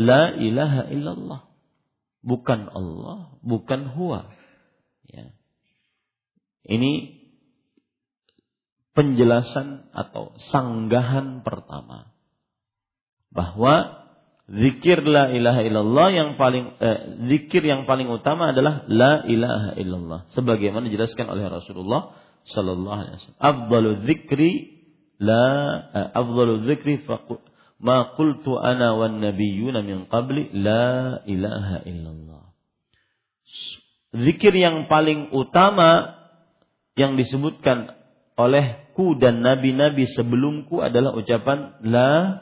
la ilaha illallah. Bukan Allah, bukan huwa. Ya. Ini penjelasan atau sanggahan pertama. Bahwa zikir la ilaha illallah yang paling eh, zikir yang paling utama adalah la ilaha illallah. Sebagaimana dijelaskan oleh Rasulullah sallallahu alaihi wasallam. Afdalu dzikri la eh, afdalu dzikri faqul ma qultu ana wan nabiyyuna min qabli la ilaha illallah. Zikir yang paling utama yang disebutkan olehku dan nabi-nabi sebelumku adalah ucapan la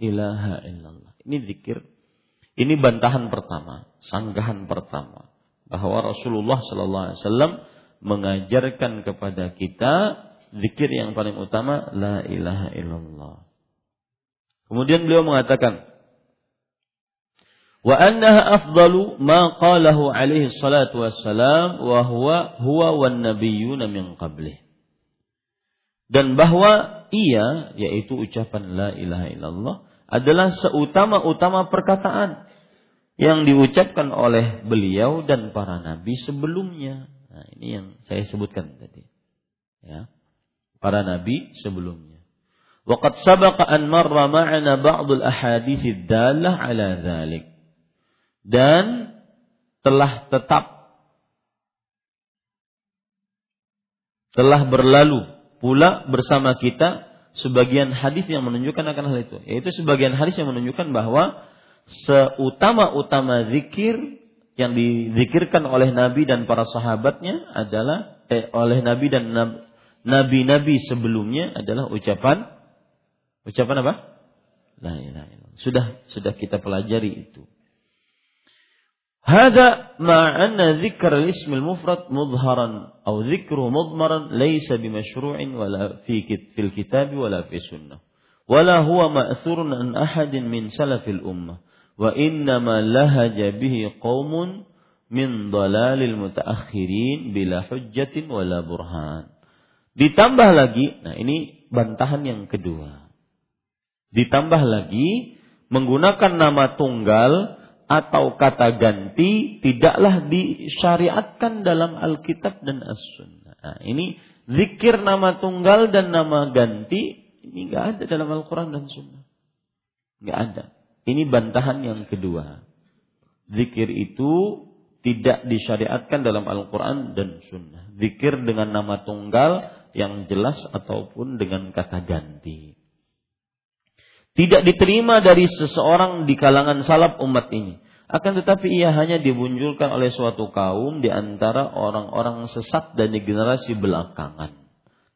ilaha illallah. Ini zikir. Ini bantahan pertama, sanggahan pertama bahwa Rasulullah sallallahu alaihi wasallam mengajarkan kepada kita zikir yang paling utama la ilaha illallah. Kemudian beliau mengatakan, wa annaha afdalu ma qalahu alaihi salatu wassalam wa huwa huwa wan nabiyyuna min qablih. Dan bahwa ia, yaitu ucapan la ilaha illallah, adalah seutama-utama perkataan yang diucapkan oleh beliau dan para nabi sebelumnya. Nah, ini yang saya sebutkan tadi. Ya. Para nabi sebelumnya. Waqad sabaqa an marra ma'ana ba'dul ahaditsid dallah ala dzalik. Dan telah tetap telah berlalu pula bersama kita sebagian hadis yang menunjukkan akan hal itu, yaitu sebagian hadis yang menunjukkan bahwa seutama-utama zikir yang dizikirkan oleh nabi dan para sahabatnya adalah eh, oleh nabi dan nabi-nabi sebelumnya adalah ucapan Ucapan apa? La ilaha illallah. Sudah sudah kita pelajari itu. Hada ma'anna dzikr al-ismil mufrad mudharan atau dzikru mudmaran laysa bimasyru'in wala fi fil kitab wala fi sunnah. Wala huwa ma'thurun an ahadin min salafil ummah wa inna ma lahaja bihi qaumun min dhalalil mutaakhirin bila hujjatin wala burhan. Ditambah lagi, nah ini bantahan yang kedua. Ditambah lagi, menggunakan nama tunggal atau kata ganti tidaklah disyariatkan dalam Alkitab dan As-Sunnah. Nah, ini zikir nama tunggal dan nama ganti, ini nggak ada dalam Al-Quran dan Sunnah. Nggak ada. Ini bantahan yang kedua. Zikir itu tidak disyariatkan dalam Al-Quran dan Sunnah. Zikir dengan nama tunggal yang jelas ataupun dengan kata ganti. Tidak diterima dari seseorang di kalangan salaf umat ini. Akan tetapi ia hanya dimunculkan oleh suatu kaum di antara orang-orang sesat dan di generasi belakangan.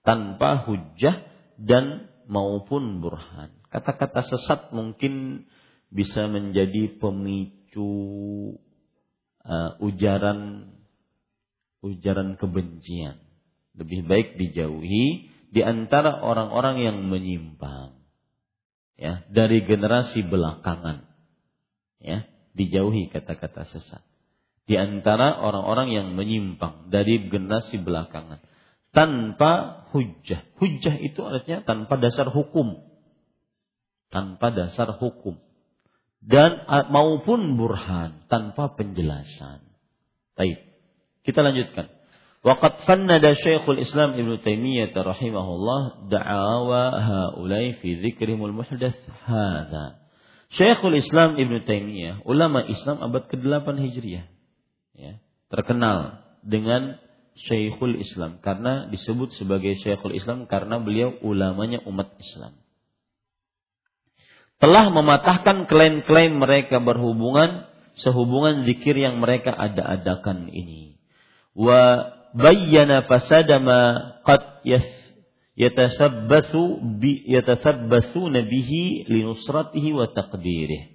Tanpa hujjah dan maupun burhan. Kata-kata sesat mungkin bisa menjadi pemicu uh, ujaran ujaran kebencian. Lebih baik dijauhi di antara orang-orang yang menyimpang. Ya, dari generasi belakangan, ya, dijauhi kata-kata sesat. di antara orang-orang yang menyimpang dari generasi belakangan tanpa hujjah. Hujjah itu artinya tanpa dasar hukum. Tanpa dasar hukum. Dan maupun burhan, tanpa penjelasan. Baik. Kita lanjutkan. Waqad fannada Shaykhul Islam Ibn Taymiyyah rahimahullah da'awa haulai fi dzikrimul muhdath hadza. Shaykhul Islam Ibn Taymiyyah, ulama Islam abad kedelapan Hijriah. Ya, terkenal dengan Shaykhul Islam karena disebut sebagai Shaykhul Islam karena beliau ulamanya umat Islam. Telah mematahkan klaim-klaim mereka berhubungan sehubungan zikir yang mereka ada-adakan ini. Wa bayyana fasada ma qad yatasabbatsu bi yatasabbatsuna bihi li nusratihi wa taqdirih.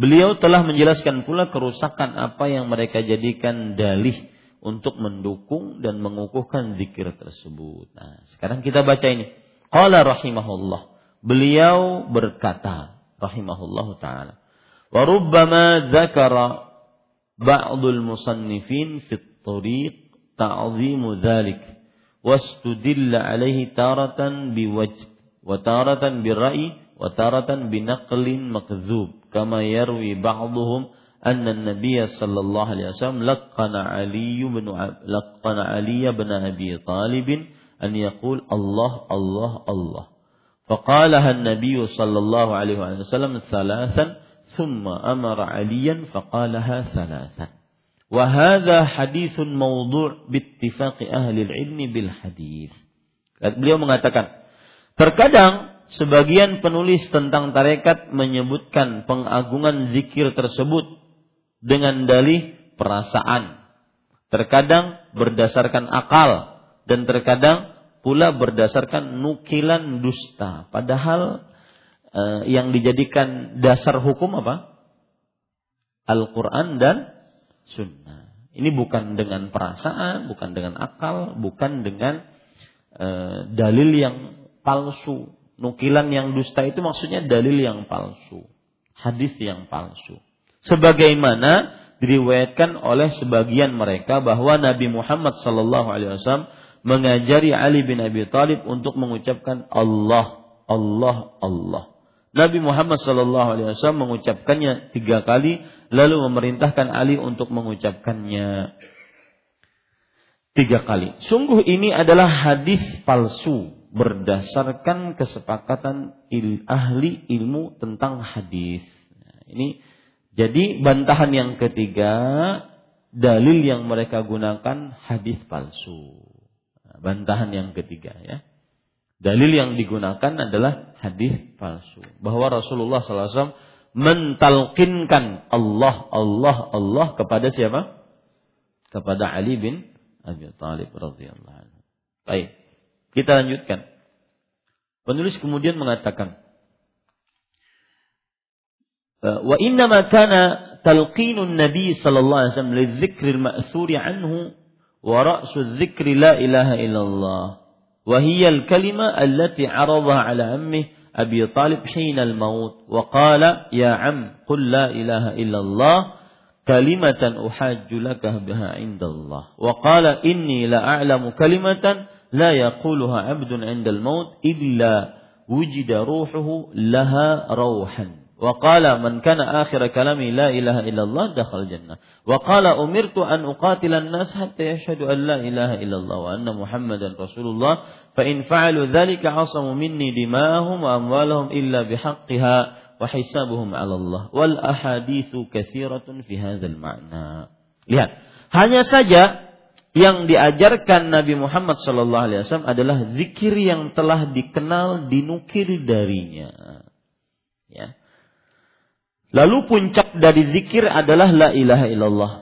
Beliau telah menjelaskan pula kerusakan apa yang mereka jadikan dalih untuk mendukung dan mengukuhkan zikir tersebut. Nah, sekarang kita baca ini. Qala rahimahullah. Beliau berkata, rahimahullahu ta'ala. Wa rubbama dzakara ba'dul musannifin fit tariq ta'zimu dzalik. Wastudilla alaihi taratan biwajh. Wa taratan birra'i. Wataratan binaqlin makdzub kama yarwi ba'dhum anna an-nabiy sallallahu alaihi wasallam laqana Ali bin laqana Ali bin Abi Thalib an yaqul Allah Allah Allah faqalaha an-nabiy sallallahu alaihi wasallam thalathan thumma amara Aliyan faqalaha thalathan wa hadha hadithun mawdu' biittifaqi ahli al-'ilm bil hadith. Beliau mengatakan, terkadang sebagian penulis tentang tarekat menyebutkan pengagungan zikir tersebut dengan dalih perasaan. Terkadang berdasarkan akal dan terkadang pula berdasarkan nukilan dusta. Padahal eh, yang dijadikan dasar hukum apa? Al-Quran dan Sunnah. Ini bukan dengan perasaan, bukan dengan akal, bukan dengan eh, dalil yang palsu. Nukilan yang dusta itu maksudnya dalil yang palsu, hadis yang palsu. Sebagaimana diriwayatkan oleh sebagian mereka bahwa Nabi Muhammad shallallahu alaihi wasallam mengajari Ali bin Abi Thalib untuk mengucapkan Allah, Allah, Allah. Nabi Muhammad shallallahu alaihi wasallam mengucapkannya tiga kali, lalu memerintahkan Ali untuk mengucapkannya tiga kali. Sungguh ini adalah hadis palsu. Berdasarkan kesepakatan il, ahli ilmu tentang hadis. Nah, ini jadi bantahan yang ketiga, dalil yang mereka gunakan hadis palsu. Nah, bantahan yang ketiga ya. Dalil yang digunakan adalah hadis palsu. Bahwa Rasulullah sallallahu alaihi wasallam mentalqinkan Allah Allah Allah kepada siapa? Kepada Ali bin Abi Thalib radhiyallahu anhu. Baik. Kita lanjutkan. Penulis kemudian mengatakan, wa inna ma kana talqinun nabi sallallahu alaihi wasallam lidzikril ma'tsuri anhu wa ra'su dzikri la ilaha illallah wa hiya al-kalima allati 'aradaha 'ala ammihi Abi Talib hina al-maut wa qala ya 'am qul la ilaha illallah kalimatan uhajju laka biha 'indallah wa qala inni la a'lamu kalimatan لا يقولها عبد عند الموت إلا وجد روحه لها روحا وقال من كان آخر كلامي لا إله إلا الله دخل الجنة وقال أمرت أن أقاتل الناس حتى يشهدوا أن لا إله إلا الله وأن محمدا رسول الله فإن فعلوا ذلك عصموا مني دماءهم وأموالهم إلا بحقها وحسابهم على الله والأحاديث كثيرة في هذا المعنى. Lihat, hanya saja yang diajarkan Nabi Muhammad sallallahu alaihi wasallam adalah zikir yang telah dikenal, dinukil darinya. Ya. Lalu puncak dari zikir adalah la ilaha illallah.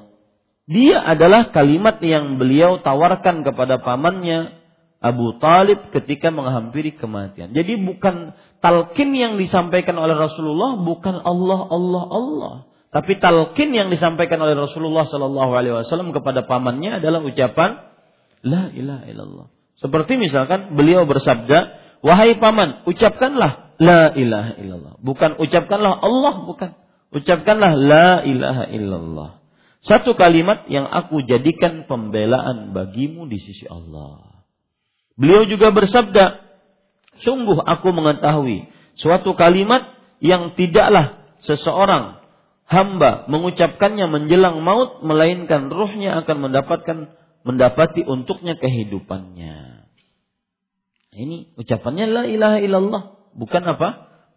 Dia adalah kalimat yang beliau tawarkan kepada pamannya Abu Talib ketika menghampiri kematian. Jadi bukan talqin yang disampaikan oleh Rasulullah, bukan Allah Allah Allah. Tapi talqin yang disampaikan oleh Rasulullah sallallahu alaihi wasallam kepada pamannya adalah ucapan la ilaha illallah. Seperti misalkan beliau bersabda, "Wahai paman, ucapkanlah la ilaha illallah." Bukan ucapkanlah Allah, bukan. Ucapkanlah la ilaha illallah. Satu kalimat yang aku jadikan pembelaan bagimu di sisi Allah. Beliau juga bersabda, sungguh aku mengetahui suatu kalimat yang tidaklah seseorang hamba mengucapkannya menjelang maut, melainkan ruhnya akan mendapatkan mendapati untuknya kehidupannya. Ini ucapannya la ilaha illallah, bukan apa?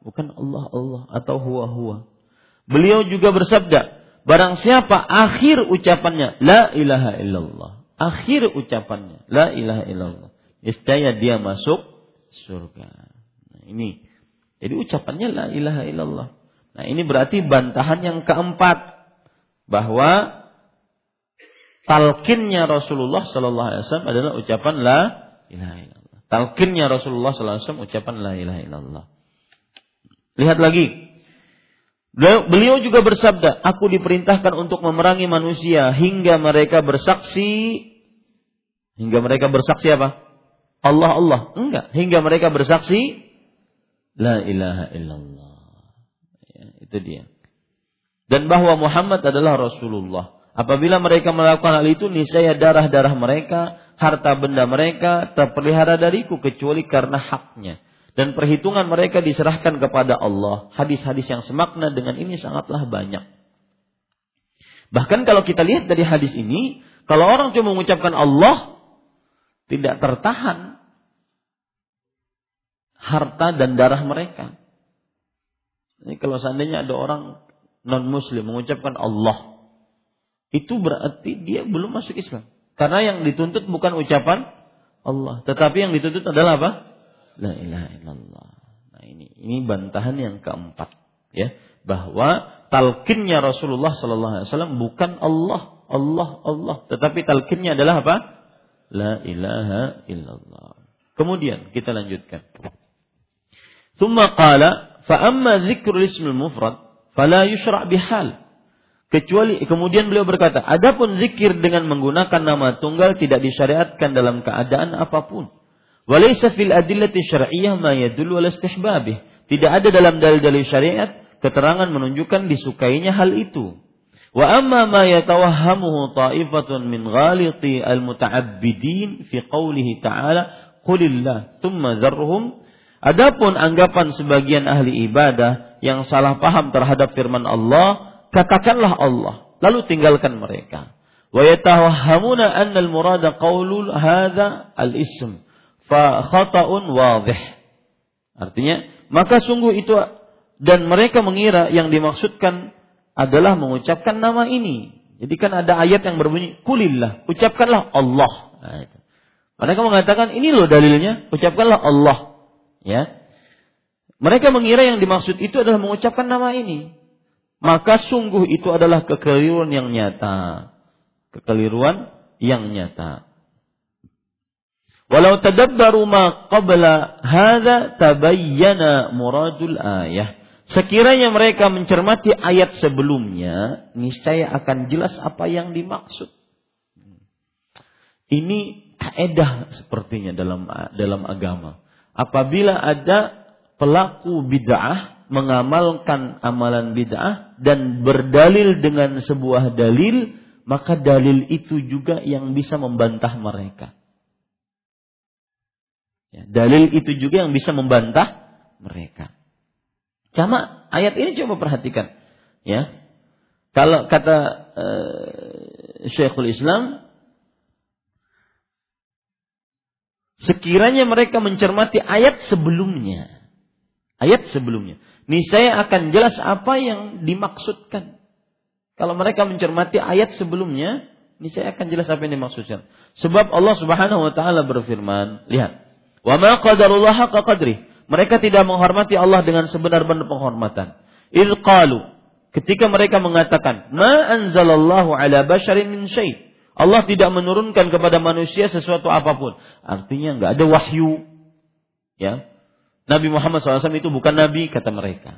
Bukan Allah Allah atau huwa huwa. Beliau juga bersabda, barang siapa akhir ucapannya la ilaha illallah, akhir ucapannya la ilaha illallah, niscaya dia masuk surga. Nah, ini. Jadi ucapannya la ilaha illallah. Nah, ini berarti bantahan yang keempat bahwa talqinnya Rasulullah sallallahu alaihi wasallam adalah ucapan la ilaha illallah. Talqinnya Rasulullah sallallahu alaihi wasallam ucapan la ilaha illallah. Lihat lagi. Beliau juga bersabda, aku diperintahkan untuk memerangi manusia hingga mereka bersaksi hingga mereka bersaksi apa? Allah Allah. Enggak, hingga mereka bersaksi la ilaha illallah. Ya, itu dia. Dan bahwa Muhammad adalah Rasulullah. Apabila mereka melakukan hal itu, niscaya darah-darah mereka, harta benda mereka terpelihara dariku kecuali karena haknya. Dan perhitungan mereka diserahkan kepada Allah. Hadis-hadis yang semakna dengan ini sangatlah banyak. Bahkan kalau kita lihat dari hadis ini, kalau orang cuma mengucapkan Allah, tidak tertahan harta dan darah mereka. Ini kalau seandainya ada orang non-muslim mengucapkan Allah, itu berarti dia belum masuk Islam. Karena yang dituntut bukan ucapan Allah, tetapi yang dituntut adalah apa? La ilaha illallah. Nah, ini ini bantahan yang keempat, ya, bahwa talqinnya Rasulullah sallallahu alaihi wasallam bukan Allah, Allah, Allah, tetapi talqinnya adalah apa? La ilaha illallah. Kemudian kita lanjutkan. Tsumma qala fa amma dzikrul ismil mufrad fala yusra' bihal. Kecuali kemudian beliau berkata, adapun zikir dengan menggunakan nama tunggal tidak disyariatkan dalam keadaan apapun. Walaysa fil adillati syar'iyyah ma yadullu ala istihbabih. Tidak ada dalam dalil-dalil syariat keterangan menunjukkan disukainya hal itu. Wa amma ma yatawahhamuhu ta'ifatun min ghaliti al-muta'abbidin fi qawlihi ta'ala qulillah thumma dharhum. Adapun anggapan sebagian ahli ibadah yang salah paham terhadap firman Allah, katakanlah Allah, lalu tinggalkan mereka. Wa yatawahhamuna anna al-murada qawlul hadza al-ism fa khata'un wadhih. Artinya, maka sungguh itu, dan mereka mengira yang dimaksudkan adalah mengucapkan nama ini. Jadi kan ada ayat yang berbunyi kulillah, ucapkanlah Allah. Nah, mereka mengatakan ini loh dalilnya, ucapkanlah Allah, ya. Mereka mengira yang dimaksud itu adalah mengucapkan nama ini. Maka sungguh itu adalah kekeliruan yang nyata. Kekeliruan yang nyata. Walau tadabbaru ma qabla hadza tabayyana muradul ayah. Sekiranya mereka mencermati ayat sebelumnya, niscaya akan jelas apa yang dimaksud. Ini kaedah sepertinya dalam dalam agama. Apabila ada pelaku bid'ah mengamalkan amalan bid'ah dan berdalil dengan sebuah dalil, maka dalil itu juga yang bisa membantah mereka. Ya, dalil itu juga yang bisa membantah mereka. Sama ayat ini coba perhatikan, ya. Kalau kata uh, Shaykhul Islam, sekiranya mereka mencermati ayat sebelumnya, ayat sebelumnya, niscaya akan jelas apa yang dimaksudkan. Kalau mereka mencermati ayat sebelumnya, niscaya akan jelas apa yang dimaksudkan. Sebab Allah Subhanahu wa taala berfirman, lihat, "Wa ma qadarullah haqa qadrih." Mereka tidak menghormati Allah dengan sebenar-benar penghormatan. Idh qalu, ketika mereka mengatakan, "Ma anzalallahu ala basharin min syai." Allah tidak menurunkan kepada manusia sesuatu apapun. Artinya enggak ada wahyu. Ya. Nabi Muhammad shallallahu alaihi wasallam itu bukan Nabi, kata mereka.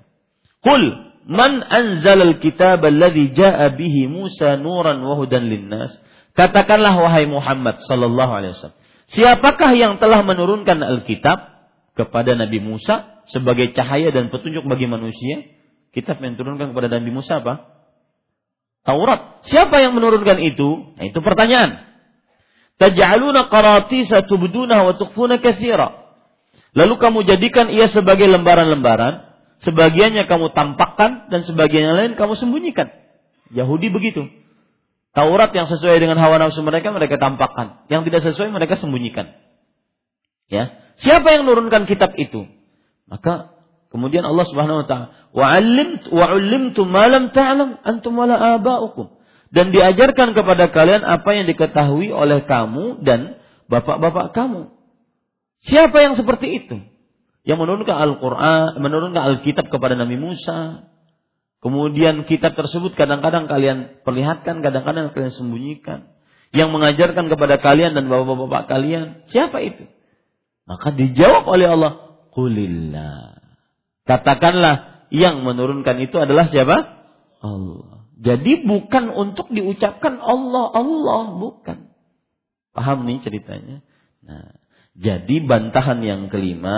Qul man anzalal kitab alladhi ja'a bihi Musa nuran wa hudan linnas. Katakanlah wahai Muhammad shallallahu alaihi wasallam. Siapakah yang telah menurunkan Alkitab kepada Nabi Musa sebagai cahaya dan petunjuk bagi manusia? Kitab yang diturunkan kepada Nabi Musa apa? Taurat. Siapa yang menurunkan itu? Nah, itu pertanyaan. Taj'aluna qaratisa tubduna wa tukhfuna katsira. Lalu kamu jadikan ia sebagai lembaran-lembaran, sebagiannya kamu tampakkan dan sebagian lain kamu sembunyikan. Yahudi begitu. Taurat yang sesuai dengan hawa nafsu mereka mereka tampakkan, yang tidak sesuai mereka sembunyikan. Ya, siapa yang menurunkan kitab itu? Maka kemudian Allah Subhanahu wa taala, "Wa 'allimt wa 'ullimtu ma lam ta'lam antum wa la aba'ukum." Dan diajarkan kepada kalian apa yang diketahui oleh kamu dan bapak-bapak kamu. Siapa yang seperti itu? Yang menurunkan Al-Quran, menurunkan Alkitab kepada Nabi Musa. Kemudian kitab tersebut kadang-kadang kalian perlihatkan, kadang-kadang kalian sembunyikan. Yang mengajarkan kepada kalian dan bapak-bapak kalian. Siapa itu? Maka dijawab oleh Allah, Qulillah. Katakanlah, yang menurunkan itu adalah siapa? Allah. Jadi bukan untuk diucapkan Allah, Allah. Bukan. Paham nih ceritanya? Nah. Jadi bantahan yang kelima,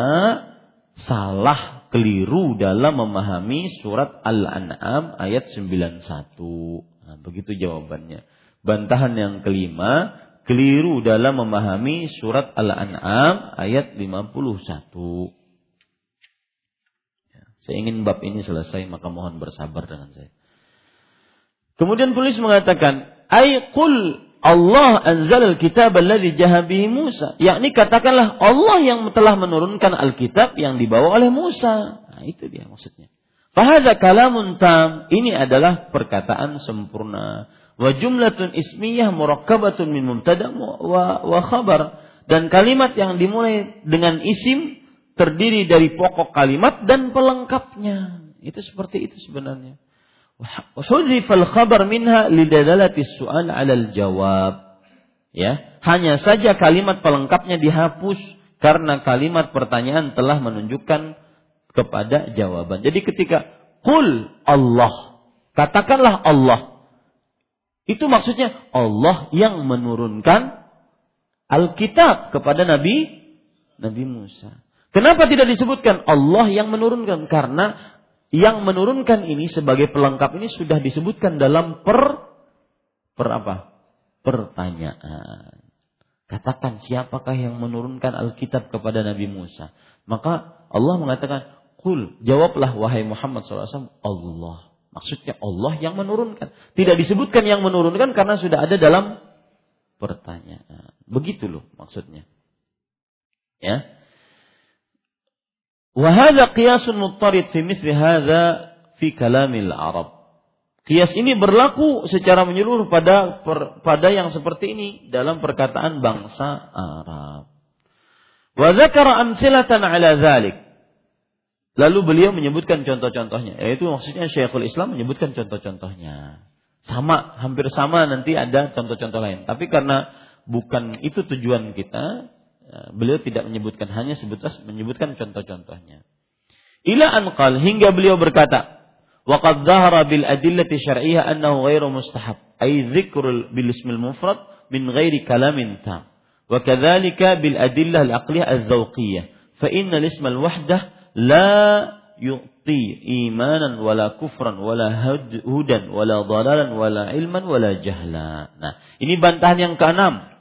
salah keliru dalam memahami surat Al-An'am ayat sembilan puluh satu. Nah, begitu jawabannya. Bantahan yang kelima, keliru dalam memahami surat Al-An'am ayat lima puluh satu. Saya ingin bab ini selesai, maka mohon bersabar dengan saya. Kemudian penulis mengatakan, Ay qul Allah anzal al-kitab alladhi jaha bihi Musa. Yakni katakanlah Allah yang telah menurunkan Alkitab yang dibawa oleh Musa. Nah, itu dia maksudnya. Fahadza kalamun tam. Ini adalah perkataan sempurna. Wa jumlatun ismiyah murakkabatun min mubtada wa, wa khabar. Dan kalimat yang dimulai dengan isim terdiri dari pokok kalimat dan pelengkapnya. Itu seperti itu sebenarnya. Huzifal khabar minha lidadalati su'al 'alal jawab. Ya, hanya saja kalimat pelengkapnya dihapus karena kalimat pertanyaan telah menunjukkan kepada jawaban. Jadi ketika qul Allah, katakanlah Allah. Itu maksudnya Allah yang menurunkan Alkitab kepada Nabi Nabi Musa. Kenapa tidak disebutkan Allah yang menurunkan? Karena yang menurunkan ini sebagai pelengkap ini sudah disebutkan dalam per per apa? Pertanyaan. Katakan siapakah yang menurunkan Alkitab kepada Nabi Musa? Maka Allah mengatakan, "Qul," jawablah wahai Muhammad sallallahu alaihi wasallam, Allah. Maksudnya Allah yang menurunkan. Tidak disebutkan yang menurunkan karena sudah ada dalam pertanyaan. Begitu loh maksudnya. Ya. Wahada qiyasun muttarid fi mithli hadza fi kalamil Arab. Qiyas ini berlaku secara menyeluruh pada per, pada yang seperti ini dalam perkataan bangsa Arab. Wa dzakara amsilatan ala dzalik. Lalu beliau menyebutkan contoh-contohnya, yaitu maksudnya Syekhul Islam menyebutkan contoh-contohnya. Sama, hampir sama, nanti ada contoh-contoh lain. Tapi karena bukan itu tujuan kita, beliau tidak menyebutkan, hanya sebatas menyebutkan contoh-contohnya. Ila anqal, hingga beliau berkata, wa qad dhahara bil adillati syar'iyyah annahu ghairu mustahab ay dzikrul bil ismil mufrad min ghairi kalamin tam wa kadzalika bil adillah al aqliyah al dzauqiyyah fa innal ismal wahdah la yu'ti imanan wala kufran wala hudan wala dhalalan wala ilman wala jahla. Nah, ini bantahan yang keenam.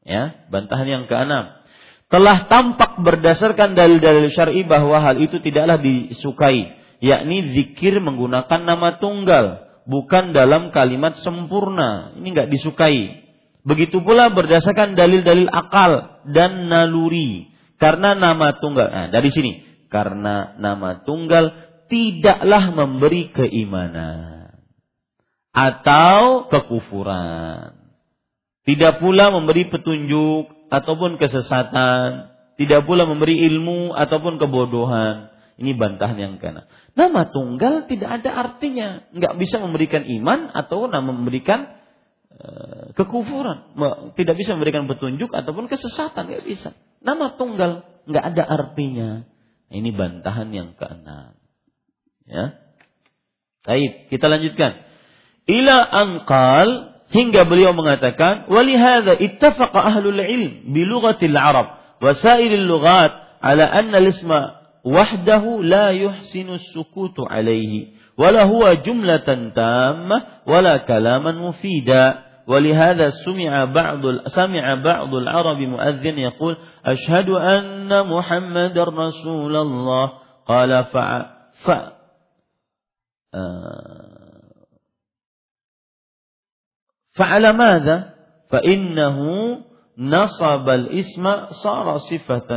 Ya, bantahan yang keenam. Telah tampak berdasarkan dalil-dalil syar'i bahwa hal itu tidaklah disukai, yakni zikir menggunakan nama tunggal, bukan dalam kalimat sempurna. Ini enggak disukai. Begitu pula berdasarkan dalil-dalil akal dan naluri, karena nama tunggal. Nah, dari sini, karena nama tunggal tidaklah memberi keimanan atau kekufuran. Tidak pula memberi petunjuk ataupun kesesatan. Tidak pula memberi ilmu ataupun kebodohan. Ini bantahan yang kena. Nama tunggal tidak ada artinya. Nggak bisa memberikan iman atau memberikan e, kekufuran. Tidak bisa memberikan petunjuk ataupun kesesatan. Nggak bisa. Nama tunggal nggak ada artinya. Ini bantahan yang keenam. Ya. Baik, kita lanjutkan. Ila angkal. Hingga beliau mengatakan, وَلِهَذَا اتَّفَقَ أَهْلُ الْعِلْمِ بِلُغَةِ الْعَرَبِ وَسَائِرِ اللُّغَاتِ عَلَى أَنَّ الْإِسْمَ وَحْدَهُ لَا يُحْسِنُ السُّكُوتُ عَلَيْهِ wala huwa jumlatan tammah wala kalaman mufida. ولهذا سمع بعض سمع بعض العرب مؤذن يقول أشهد أن محمد رسول الله قال فع ف فعل ماذا؟ فإنه نصب الاسم صار صفة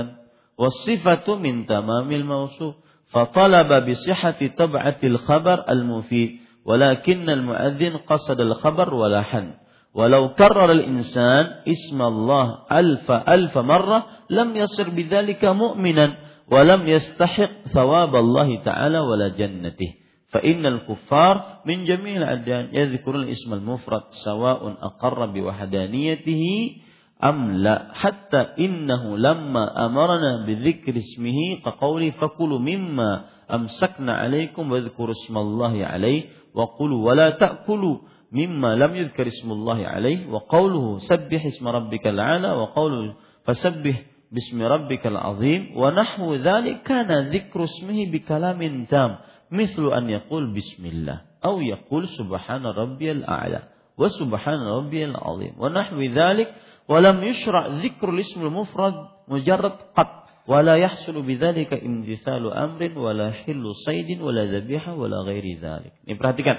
والصفة من تمام الموصوف فطلب بصحة طبعة الخبر المفيد ولكن المؤذن قصد الخبر ولا حن. Walau karrar al-insan ismallah alfa alfa marrah lam yasir bidzalika mu'minan wa lam yastahiq thawab Allah ta'ala wala jannatih fa innal kuffar min jami'il adyan yadhkurun ismal mufrad sawa'un aqarra bi wahdaniyatihi am la hatta innahu lamma amarna bi dzikri ismihi fa qawli fakulu mimma amsakna 'alaykum wa dzkuru ismallahi 'alayhi wa qulu wa la ta'kulu mimma lam yudhkar ismullahi alaihi wa qawluhu sabbih isma rabbikal a'la wa qawluhu fasabbih bismi rabbikal azim wa nahwu dhalik kana dhikru ismihi bi kalamin tam mithlu an yaqul bismillah aw yaqul subhana rabbiyal a'la wa subhana rabbiyal azim wa nahwi dhalik wa lam yushra' dhikru ismil mufrad mujarrad qat wa la yahsulu bidzalika imtithalu amrin wa la hillu saydin wa la dhabiha wa la ghairi dhalik. Ini perhatikan,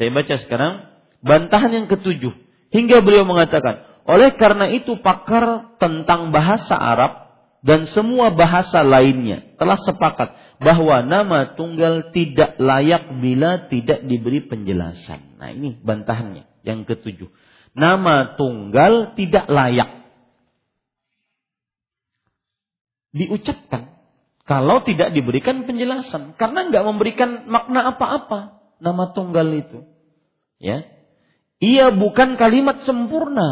saya baca sekarang bantahan yang ketujuh. Hingga beliau mengatakan, oleh karena itu pakar tentang bahasa Arab dan semua bahasa lainnya telah sepakat bahwa nama tunggal tidak layak bila tidak diberi penjelasan. Nah, ini bantahannya yang ketujuh. Nama tunggal tidak layak diucapkan kalau tidak diberikan penjelasan, karena nggak memberikan makna apa-apa nama tunggal itu. Ya, ia bukan kalimat sempurna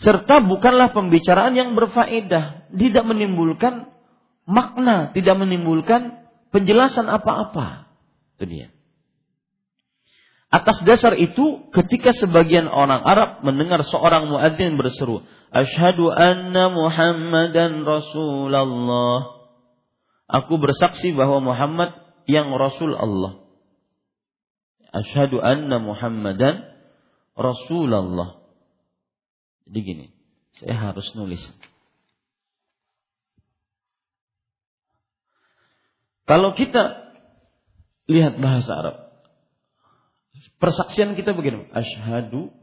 serta bukanlah pembicaraan yang berfaedah, tidak menimbulkan makna, tidak menimbulkan penjelasan apa-apa. Itu dia. Atas dasar itu, ketika sebagian orang Arab mendengar seorang muadzin berseru, "Asyhadu anna Muhammadan Rasulullah." Aku bersaksi bahwa Muhammad yang Rasul Allah. Asyhadu anna Muhammadan Rasulullah. Jadi gini, saya harus nulis. Kalau kita lihat bahasa Arab, persaksian kita begini, asyhadu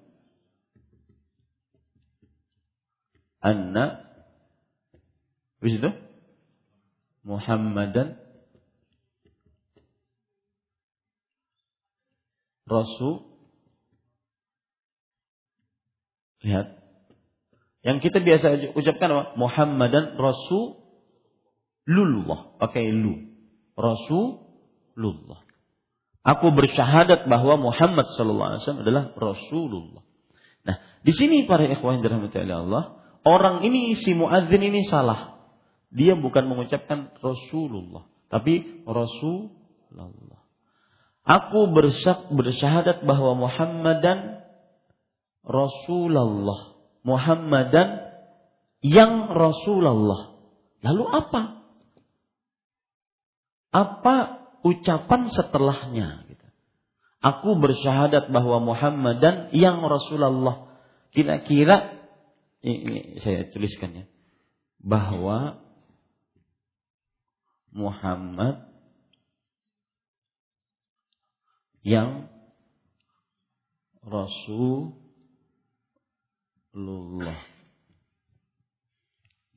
anna habis itu Muhammadan Rasul. Lihat, yang kita biasa ucapkan apa? Muhammadan Rasulullah. Pakai lu, Rasulullah. Aku bersyahadat bahwa Muhammad Sallallahu Alaihi Wasallam adalah Rasulullah. Nah, di sini para ikhwah yang dirahmati Allah, orang ini, si muadzin ini salah. Dia bukan mengucapkan Rasulullah, tapi Rasulullah. Aku bersyahadat bahwa Muhammadan Rasulullah. Muhammadan yang Rasulullah. Lalu apa? Apa ucapan setelahnya? Aku bersyahadat bahwa Muhammadan yang Rasulullah. Kira-kira, ini saya tuliskan ya. Bahwa Muhammad yang Rasulullah.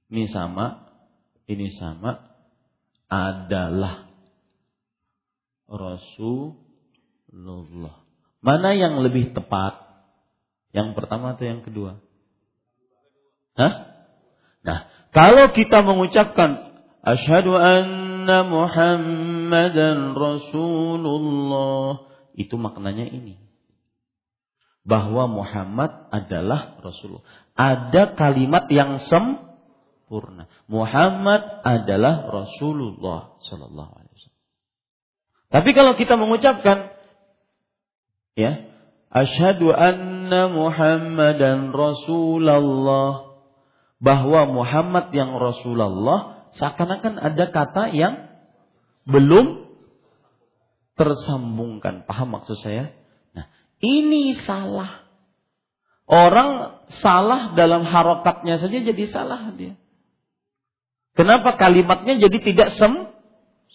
Ini sama, ini sama, adalah Rasulullah. Mana yang lebih tepat? Yang pertama atau yang kedua? Hah? Nah, kalau kita mengucapkan asyhadu anna Muhammadan Rasulullah, itu maknanya ini, bahwa Muhammad adalah Rasulullah. Ada kalimat yang sempurna. Muhammad adalah Rasulullah Sallallahu Alaihi Wasallam. Tapi kalau kita mengucapkan, ya, asyhadu anna Muhammadan Rasulullah, bahwa Muhammad yang Rasulullah, seakan-akan ada kata yang belum tersambungkan. Paham maksud saya? Nah, ini salah. Orang salah dalam harokatnya saja jadi salah dia. Kenapa kalimatnya jadi tidak sem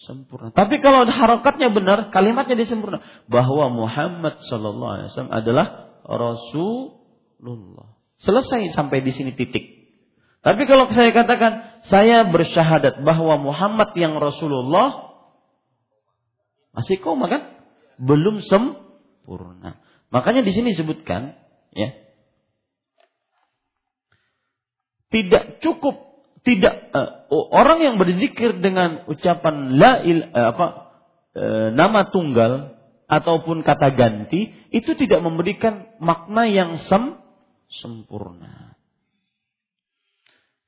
sempurna? Tapi kalau harokatnya benar, kalimatnya disempurna. Bahwa Muhammad Sallallahu Alaihi Wasallam adalah Rasulullah. Selesai sampai di sini titik. Tapi kalau saya katakan, saya bersyahadat bahwa Muhammad yang Rasulullah, masih koma kan? Belum sempurna. Makanya di sini disebutkan, ya, tidak cukup, tidak uh, orang yang berzikir dengan ucapan la il, uh, apa uh, nama tunggal ataupun kata ganti itu tidak memberikan makna yang sem sempurna.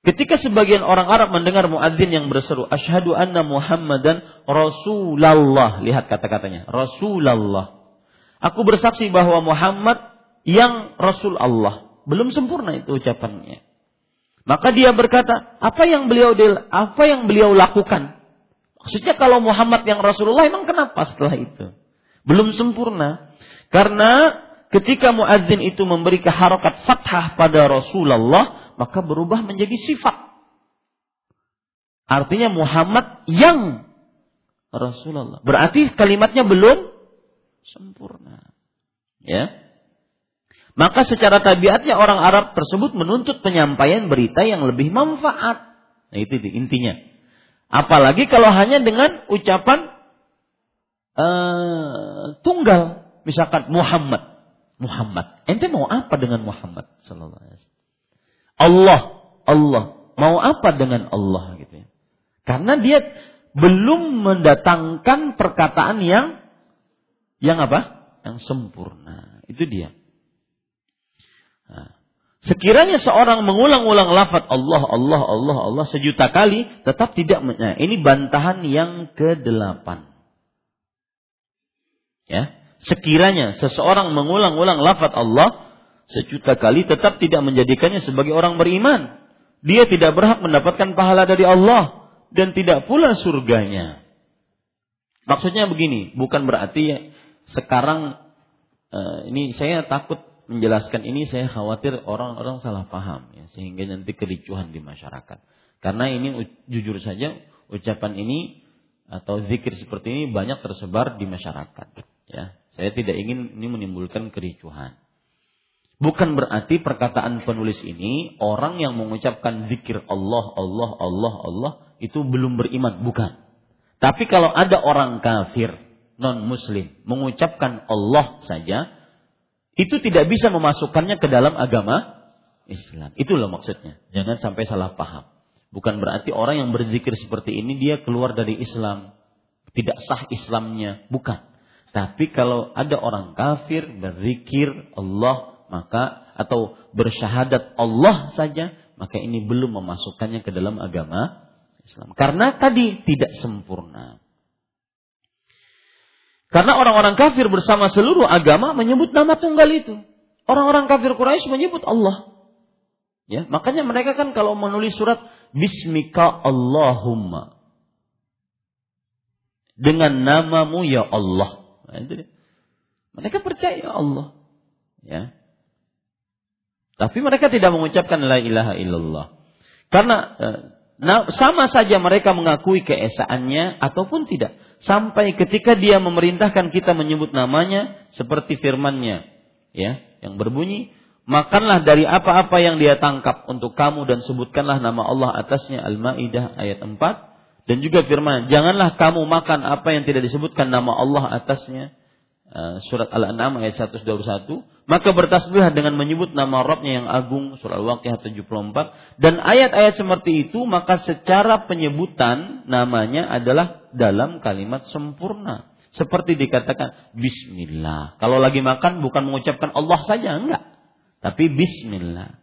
Ketika sebagian orang Arab mendengar muadzin yang berseru, asyhadu anna Muhammadan Rasulullah. Lihat kata-katanya, Rasulullah. Aku bersaksi bahwa Muhammad yang Rasul Allah. Belum sempurna itu ucapannya. Maka dia berkata, apa yang beliau apa yang beliau lakukan? Maksudnya kalau Muhammad yang Rasulullah, emang kenapa setelah itu? Belum sempurna. Karena ketika muadzin itu memberi harokat fathah pada Rasulullah, maka berubah menjadi sifat. Artinya Muhammad yang Rasulullah. Berarti kalimatnya belum sempurna. Ya. Maka secara tabiatnya orang Arab tersebut menuntut penyampaian berita yang lebih manfaat. Nah, itu intinya. Apalagi kalau hanya dengan ucapan uh, tunggal. Misalkan Muhammad. Muhammad. Ente mau apa dengan Muhammad Sallallahu Alaihi Wasallam? Allah, Allah. Mau apa dengan Allah gitu ya? Karena dia belum mendatangkan perkataan yang yang apa? Yang sempurna. Itu dia. Nah, sekiranya seorang mengulang-ulang lafaz Allah, Allah, Allah, Allah sejuta kali tetap tidak nah, ini bantahan yang kedelapan. Ya, sekiranya seseorang mengulang-ulang lafaz Allah sejuta kali tetap tidak menjadikannya sebagai orang beriman. Dia tidak berhak mendapatkan pahala dari Allah dan tidak pula surganya. Maksudnya begini, bukan berarti sekarang ini saya takut menjelaskan ini, saya khawatir orang-orang salah paham ya, sehingga nanti kericuhan di masyarakat. Karena ini jujur saja ucapan ini atau zikir seperti ini banyak tersebar di masyarakat. Ya, saya tidak ingin ini menimbulkan kericuhan. Bukan berarti perkataan penulis ini, orang yang mengucapkan zikir Allah, Allah, Allah, Allah, itu belum beriman. Bukan. Tapi kalau ada orang kafir, non-muslim, mengucapkan Allah saja, itu tidak bisa memasukkannya ke dalam agama Islam. Itulah maksudnya. Jangan sampai salah paham. Bukan berarti orang yang berzikir seperti ini, dia keluar dari Islam. Tidak sah Islamnya. Bukan. Tapi kalau ada orang kafir, berzikir Allah, maka atau bersyahadat Allah saja, maka ini belum memasukkannya ke dalam agama Islam. Karena tadi tidak sempurna. Karena orang-orang kafir bersama seluruh agama menyebut nama tunggal itu. Orang-orang kafir Quraisy menyebut Allah. Ya, makanya mereka kan kalau menulis surat Bismika Allahumma, dengan namamu ya Allah. Nah, itu dia. Mereka percaya Allah. Ya. Tapi mereka tidak mengucapkan la ilaha illallah. Karena nah, sama saja mereka mengakui keesaannya ataupun tidak. Sampai ketika dia memerintahkan kita menyebut namanya seperti firman-Nya, ya, yang berbunyi, makanlah dari apa-apa yang dia tangkap untuk kamu dan sebutkanlah nama Allah atasnya. Al-Ma'idah ayat empat. Dan juga firman, janganlah kamu makan apa yang tidak disebutkan nama Allah atasnya. Surat Al-An'am ayat seratus dua puluh satu. Maka bertasbihlah dengan menyebut nama Rabb-Nya yang agung. Surah Al-Waqiah tujuh puluh empat. Dan ayat-ayat seperti itu, maka secara penyebutan namanya adalah dalam kalimat sempurna. Seperti dikatakan Bismillah. Kalau lagi makan bukan mengucapkan Allah saja, enggak. Tapi Bismillah.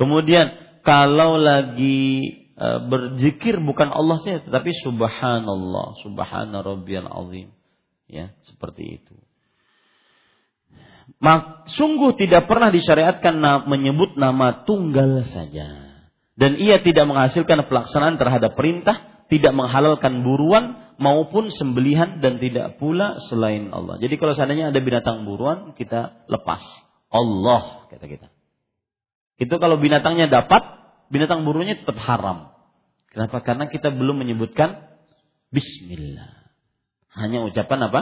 Kemudian kalau lagi e, berzikir bukan Allah saja, tetapi Subhanallah, Subhana Rabbiyal Azim. Ya, seperti itu. Mak, sungguh tidak pernah disyariatkan na- menyebut nama tunggal saja. Dan ia tidak menghasilkan pelaksanaan terhadap perintah, tidak menghalalkan buruan, maupun sembelihan dan tidak pula selain Allah. Jadi kalau seandainya ada binatang buruan, kita lepas. Allah, kata kita. Itu kalau binatangnya dapat, binatang buruannya tetap haram. Kenapa? Karena kita belum menyebutkan Bismillah. Hanya ucapan apa?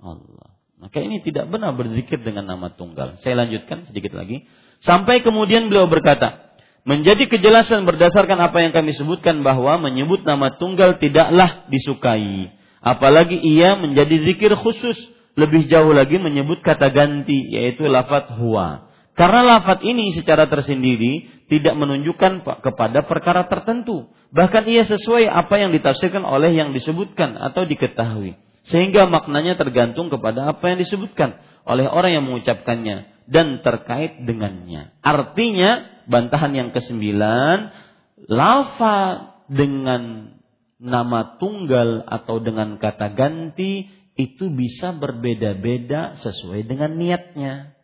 Allah. Maka ini tidak benar berzikir dengan nama tunggal. Saya lanjutkan sedikit lagi. Sampai kemudian beliau berkata, menjadi kejelasan berdasarkan apa yang kami sebutkan bahwa menyebut nama tunggal tidaklah disukai. Apalagi ia menjadi zikir khusus. Lebih jauh lagi menyebut kata ganti, yaitu lafaz huwa. Karena lafaz ini secara tersendiri tidak menunjukkan kepada perkara tertentu. Bahkan ia sesuai apa yang ditafsirkan oleh yang disebutkan atau diketahui. Sehingga maknanya tergantung kepada apa yang disebutkan oleh orang yang mengucapkannya dan terkait dengannya. Artinya, bantahan yang kesembilan, lafaz dengan nama tunggal atau dengan kata ganti itu bisa berbeda-beda sesuai dengan niatnya.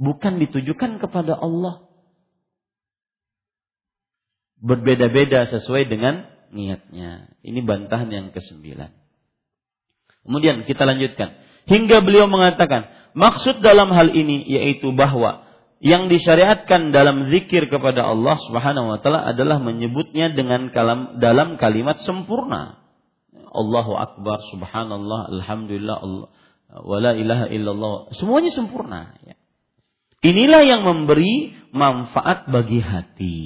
Bukan ditujukan kepada Allah. Berbeda-beda sesuai dengan niatnya. Ini bantahan yang kesembilan. Kemudian kita lanjutkan. Hingga beliau mengatakan, maksud dalam hal ini yaitu bahwa yang disyariatkan dalam zikir kepada Allah Subhanahu wa taala adalah menyebutnya dengan kalam, dalam kalimat sempurna. Allahu akbar, subhanallah, alhamdulillah, Allah, wala ilaha illallah. Semuanya sempurna, ya. Inilah yang memberi manfaat bagi hati.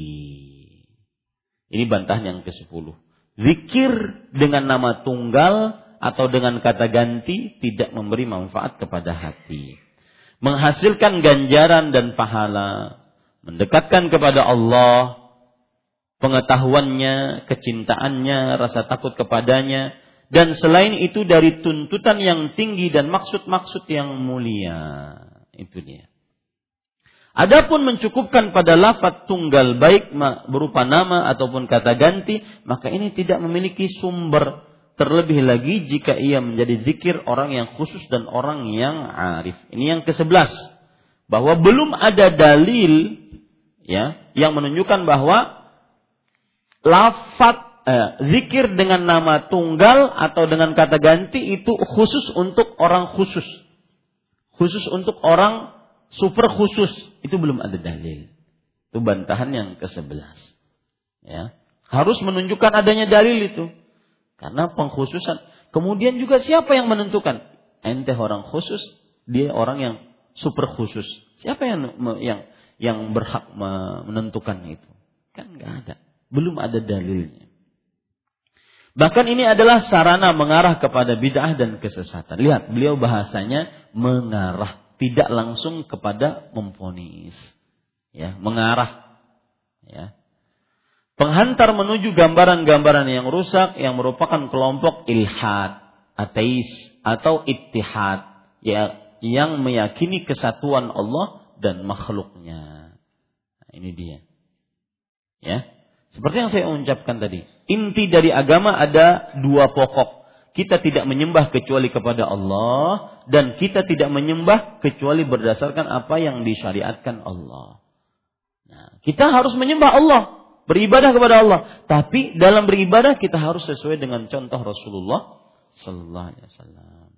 Ini bantahan yang kesepuluh. Zikir dengan nama tunggal atau dengan kata ganti tidak memberi manfaat kepada hati. Menghasilkan ganjaran dan pahala, mendekatkan kepada Allah, pengetahuannya, kecintaannya, rasa takut kepadanya, dan selain itu dari tuntutan yang tinggi dan maksud-maksud yang mulia. Itu dia. Adapun mencukupkan pada lafaz tunggal baik berupa nama ataupun kata ganti, maka ini tidak memiliki sumber. Terlebih lagi jika ia menjadi zikir orang yang khusus dan orang yang arif. Ini yang kesebelas. Bahwa belum ada dalil, ya, yang menunjukkan bahwa lafaz eh, zikir dengan nama tunggal atau dengan kata ganti itu khusus untuk orang khusus. Khusus untuk orang super khusus. Itu belum ada dalil. Itu bantahan yang kesebelas. Ya. Harus menunjukkan adanya dalil itu. Karena pengkhususan. Kemudian juga siapa yang menentukan? Ente orang khusus, dia orang yang super khusus. Siapa yang yang yang berhak menentukan itu? Kan nggak ada. Belum ada dalilnya. Bahkan ini adalah sarana mengarah kepada bid'ah dan kesesatan. Lihat, beliau bahasanya mengarah, tidak langsung kepada memvonis. Ya, mengarah. Ya. Penghantar menuju gambaran-gambaran yang rusak yang merupakan kelompok ilhad, ateis, atau ittihad, ya, yang meyakini kesatuan Allah dan makhluknya. Nah, ini dia. Ya, seperti yang saya ucapkan tadi, inti dari agama ada dua pokok. Kita tidak menyembah kecuali kepada Allah dan kita tidak menyembah kecuali berdasarkan apa yang disyariatkan Allah. Nah, kita harus menyembah Allah. Beribadah kepada Allah, tapi dalam beribadah kita harus sesuai dengan contoh Rasulullah sallallahu alaihi wasallam.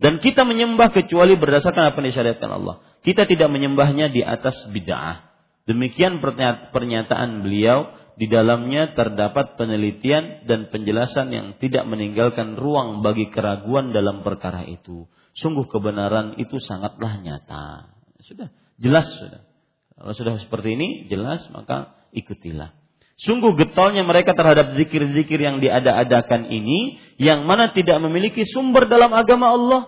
Dan kita menyembah kecuali berdasarkan apa yang disyariatkan Allah. Kita tidak menyembahnya di atas bid'ah. Demikian pernyataan beliau, di dalamnya terdapat penelitian dan penjelasan yang tidak meninggalkan ruang bagi keraguan dalam perkara itu. Sungguh kebenaran itu sangatlah nyata. Sudah, jelas sudah. Kalau sudah seperti ini, jelas, maka ikutilah. Sungguh getolnya mereka terhadap zikir-zikir yang diada-adakan ini, yang mana tidak memiliki sumber dalam agama Allah,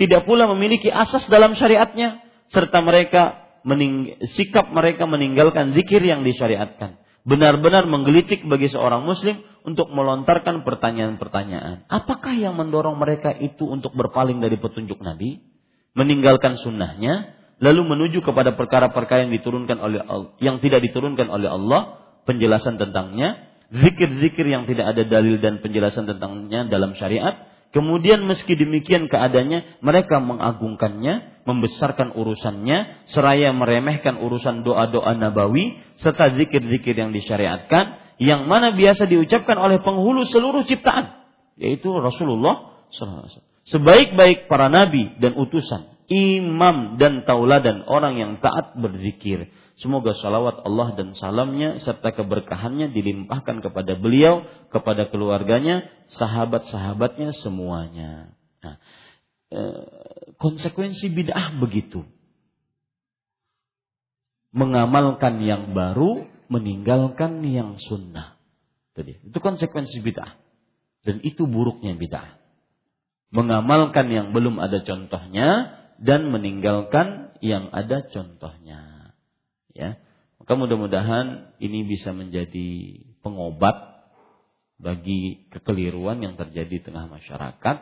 tidak pula memiliki asas dalam syariatnya, serta mereka mening- sikap mereka meninggalkan zikir yang disyariatkan. Benar-benar menggelitik bagi seorang muslim untuk melontarkan pertanyaan-pertanyaan. Apakah yang mendorong mereka itu untuk berpaling dari petunjuk Nabi, meninggalkan sunnahnya, lalu menuju kepada perkara-perkara yang diturunkan oleh Allah, yang tidak diturunkan oleh Allah, penjelasan tentangnya, zikir-zikir yang tidak ada dalil dan penjelasan tentangnya dalam syariat. Kemudian meski demikian keadaannya, mereka mengagungkannya, membesarkan urusannya, seraya meremehkan urusan doa-doa nabawi, serta zikir-zikir yang disyariatkan, yang mana biasa diucapkan oleh penghulu seluruh ciptaan. yaitu Rasulullah sallallahu alaihi wasallam. Sebaik-baik para nabi dan utusan, imam dan tauladan, orang yang taat berzikir. Semoga salawat Allah dan salamnya serta keberkahannya dilimpahkan kepada beliau, kepada keluarganya, sahabat-sahabatnya semuanya. Nah, konsekuensi bid'ah begitu. Mengamalkan yang baru, meninggalkan yang sunnah. Itu konsekuensi bid'ah. Dan itu buruknya bid'ah. Mengamalkan yang belum ada contohnya dan meninggalkan yang ada contohnya. Ya, maka mudah-mudahan ini bisa menjadi pengobat bagi kekeliruan yang terjadi di tengah masyarakat.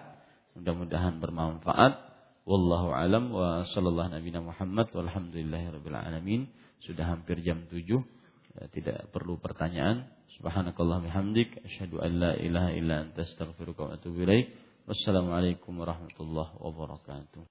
Mudah-mudahan bermanfaat. Wallahu alam wa sallallahu nabiyana Muhammad walhamdulillahirabbil alamin. Sudah hampir jam tujuh, tidak perlu pertanyaan. Subhanakallahumma hamdik asyhadu an la ilaha illa anta astaghfiruka wa atubu ilaik. Wassalamualaikum warahmatullahi wabarakatuh.